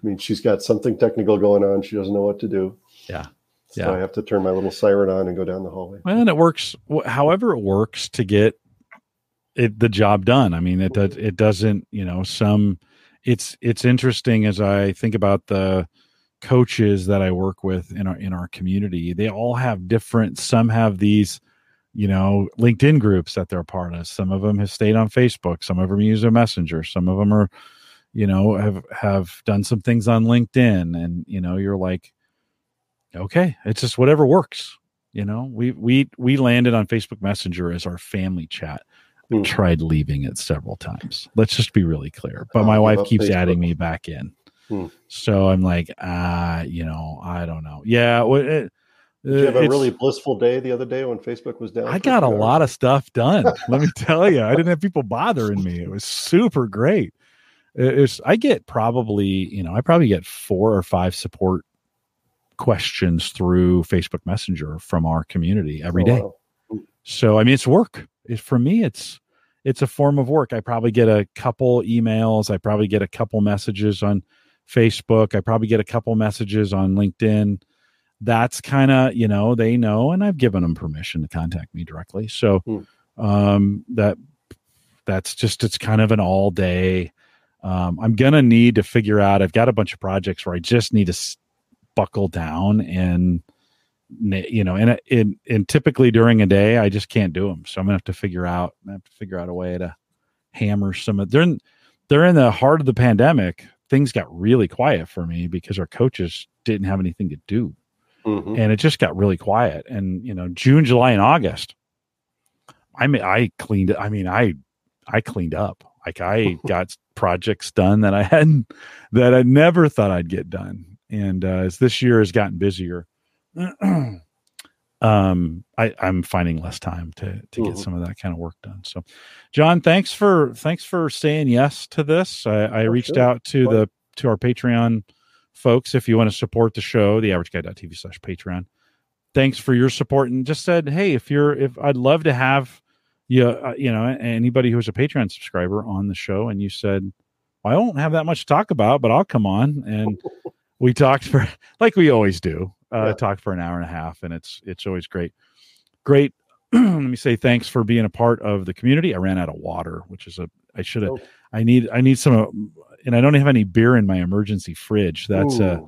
mean, she's got something technical going on. She doesn't know what to do. Yeah. So yeah. I have to turn my little siren on and go down the hallway. Well, and it works, however it works to get It, the job done. I mean, it does, it doesn't, you know, some it's, it's interesting as I think about the coaches that I work with in our, in our community, they all have different, some have these, you know, LinkedIn groups that they're a part of. Some of them have stayed on Facebook. Some of them use a messenger. Some of them are, you know, have, have done some things on LinkedIn and, you know, you're like, okay, it's just whatever works. You know, we, we, we landed on Facebook Messenger as our family chat. I tried leaving it several times. Let's just be really clear. But my wife keeps Facebook. adding me back in. Hmm. So I'm like, uh, you know, I don't know. Yeah. It, it, Did you have a really blissful day the other day when Facebook was down? I got a hours? lot of stuff done. Let me tell you, I didn't have people bothering me. It was super great. It, it's, I get probably, you know, I probably get four or five support questions through Facebook Messenger from our community every oh, day. Wow. So, I mean, it's work. It, for me, it's it's a form of work. I probably get a couple emails. I probably get a couple messages on Facebook. I probably get a couple messages on LinkedIn. That's kind of, you know, they know, and I've given them permission to contact me directly. So mm. um, that that's just, it's kind of an all day. Um, I'm going to need to figure out, I've got a bunch of projects where I just need to s- buckle down and you know, and, and, and typically during a day, I just can't do them. So I'm gonna have to figure out, I have to figure out a way to hammer some of, they're in, they're in the heart of the pandemic. Things got really quiet for me because our coaches didn't have anything to do. Mm-hmm. And it just got really quiet. And, you know, June, July, and August, I mean, I cleaned I mean, I, I cleaned up. Like I got projects done that I hadn't, that I never thought I'd get done. And uh, as this year has gotten busier, um, I, I'm finding less time to, to get mm-hmm. some of that kind of work done. So John, thanks for, thanks for saying yes to this. I, I oh, reached sure. out to Fun. the, to our Patreon folks. If you want to support the show, the average guy dot t v slash Patreon, thanks for your support. And just said, hey, if you're, if I'd love to have you, uh, you know, anybody who's a Patreon subscriber on the show. And you said, well, I don't have that much to talk about, but I'll come on. And we talked for, like we always do. Uh, yeah. Talk for an hour and a half, and it's it's always great. Great. Let me say thanks for being a part of the community. I ran out of water, which is a I should have. Oh. I need I need some, and I don't have any beer in my emergency fridge. That's Ooh. a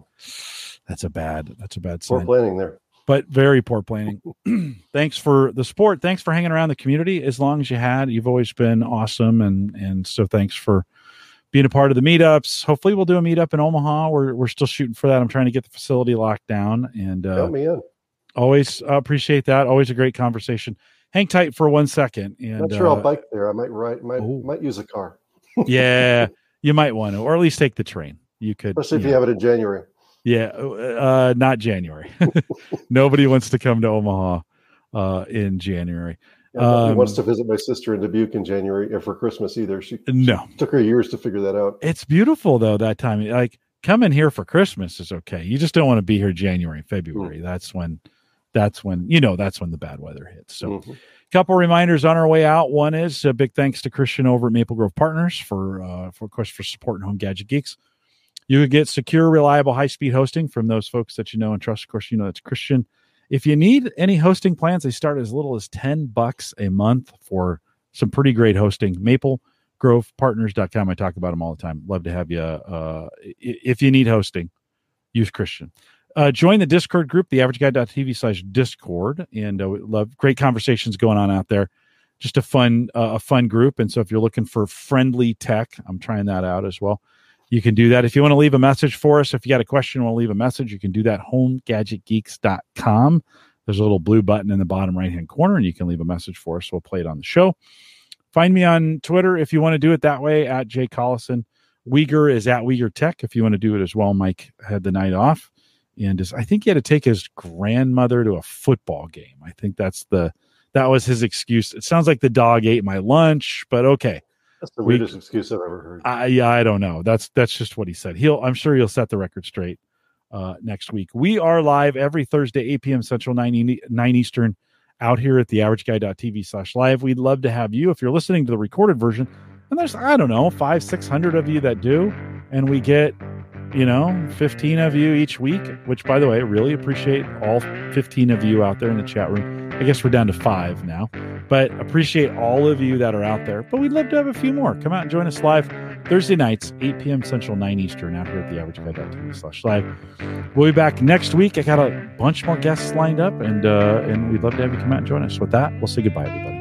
that's a bad that's a bad sign. Poor planning there, but very poor planning. Thanks for the support. Thanks for hanging around the community as long as you had. You've always been awesome, and and so thanks for being a part of the meetups. Hopefully we'll do a meetup in Omaha. We're we're still shooting for that. I'm trying to get the facility locked down and uh, help me in. Always uh, appreciate that. Always a great conversation. Hang tight for one second. And not sure uh, I'll bike there. I might ride. Might oh. might use a car. Yeah, you might want to, or at least take the train. You could, especially you if know. you have it in January. Yeah, uh, not January. Nobody wants to come to Omaha uh, in January. Um, he wants to visit my sister in Dubuque in January or for Christmas either. She, no. she took her years to figure that out. It's beautiful though that time. Like coming here for Christmas is okay. You just don't want to be here January, February. Mm. That's when, that's when, you know, that's when the bad weather hits. So mm-hmm. a couple reminders on our way out. One is a big thanks to Christian over at Maple Grove Partners for, uh, for of course, for supporting Home Gadget Geeks. You can get secure, reliable, high-speed hosting from those folks that you know and trust. Of course, you know, that's Christian. If you need any hosting plans, they start as little as ten bucks a month for some pretty great hosting. maple grove partners dot com. I talk about them all the time. Love to have you. Uh, if you need hosting, use Christian. Uh, join the Discord group, the average guy dot t v slash discord, and uh, we love great conversations going on out there. Just a fun, uh, a fun group. And so if you're looking for friendly tech, I'm trying that out as well. You can do that. If you want to leave a message for us, if you got a question, want to leave a message, you can do that. home gadget geeks dot com. There's a little blue button in the bottom right-hand corner, and you can leave a message for us. We'll play it on the show. Find me on Twitter if you want to do it that way, at J Collison. Wieger is at Wieger Tech if you want to do it as well. Mike had the night off, and just, I think he had to take his grandmother to a football game. I think that's the that was his excuse. It sounds like the dog ate my lunch, but okay. That's the weirdest we, excuse I've ever heard. I, yeah, I don't know. That's that's just what he said. He'll, I'm sure he'll set the record straight uh, next week. We are live every Thursday, eight p.m. Central, nine, nine Eastern, out here at the average guy dot t v slash live. We'd love to have you. If you're listening to the recorded version, and there's, I don't know, five, six hundred of you that do, and we get, you know, fifteen of you each week, which, by the way, I really appreciate all fifteen of you out there in the chat room. I guess we're down to five now, but appreciate all of you that are out there. But we'd love to have a few more. Come out and join us live Thursday nights, eight p.m. Central, nine Eastern, out here at the average guy dot t v slash live. We'll be back next week. I got a bunch more guests lined up, and uh, and we'd love to have you come out and join us. With that, we'll say goodbye, everybody.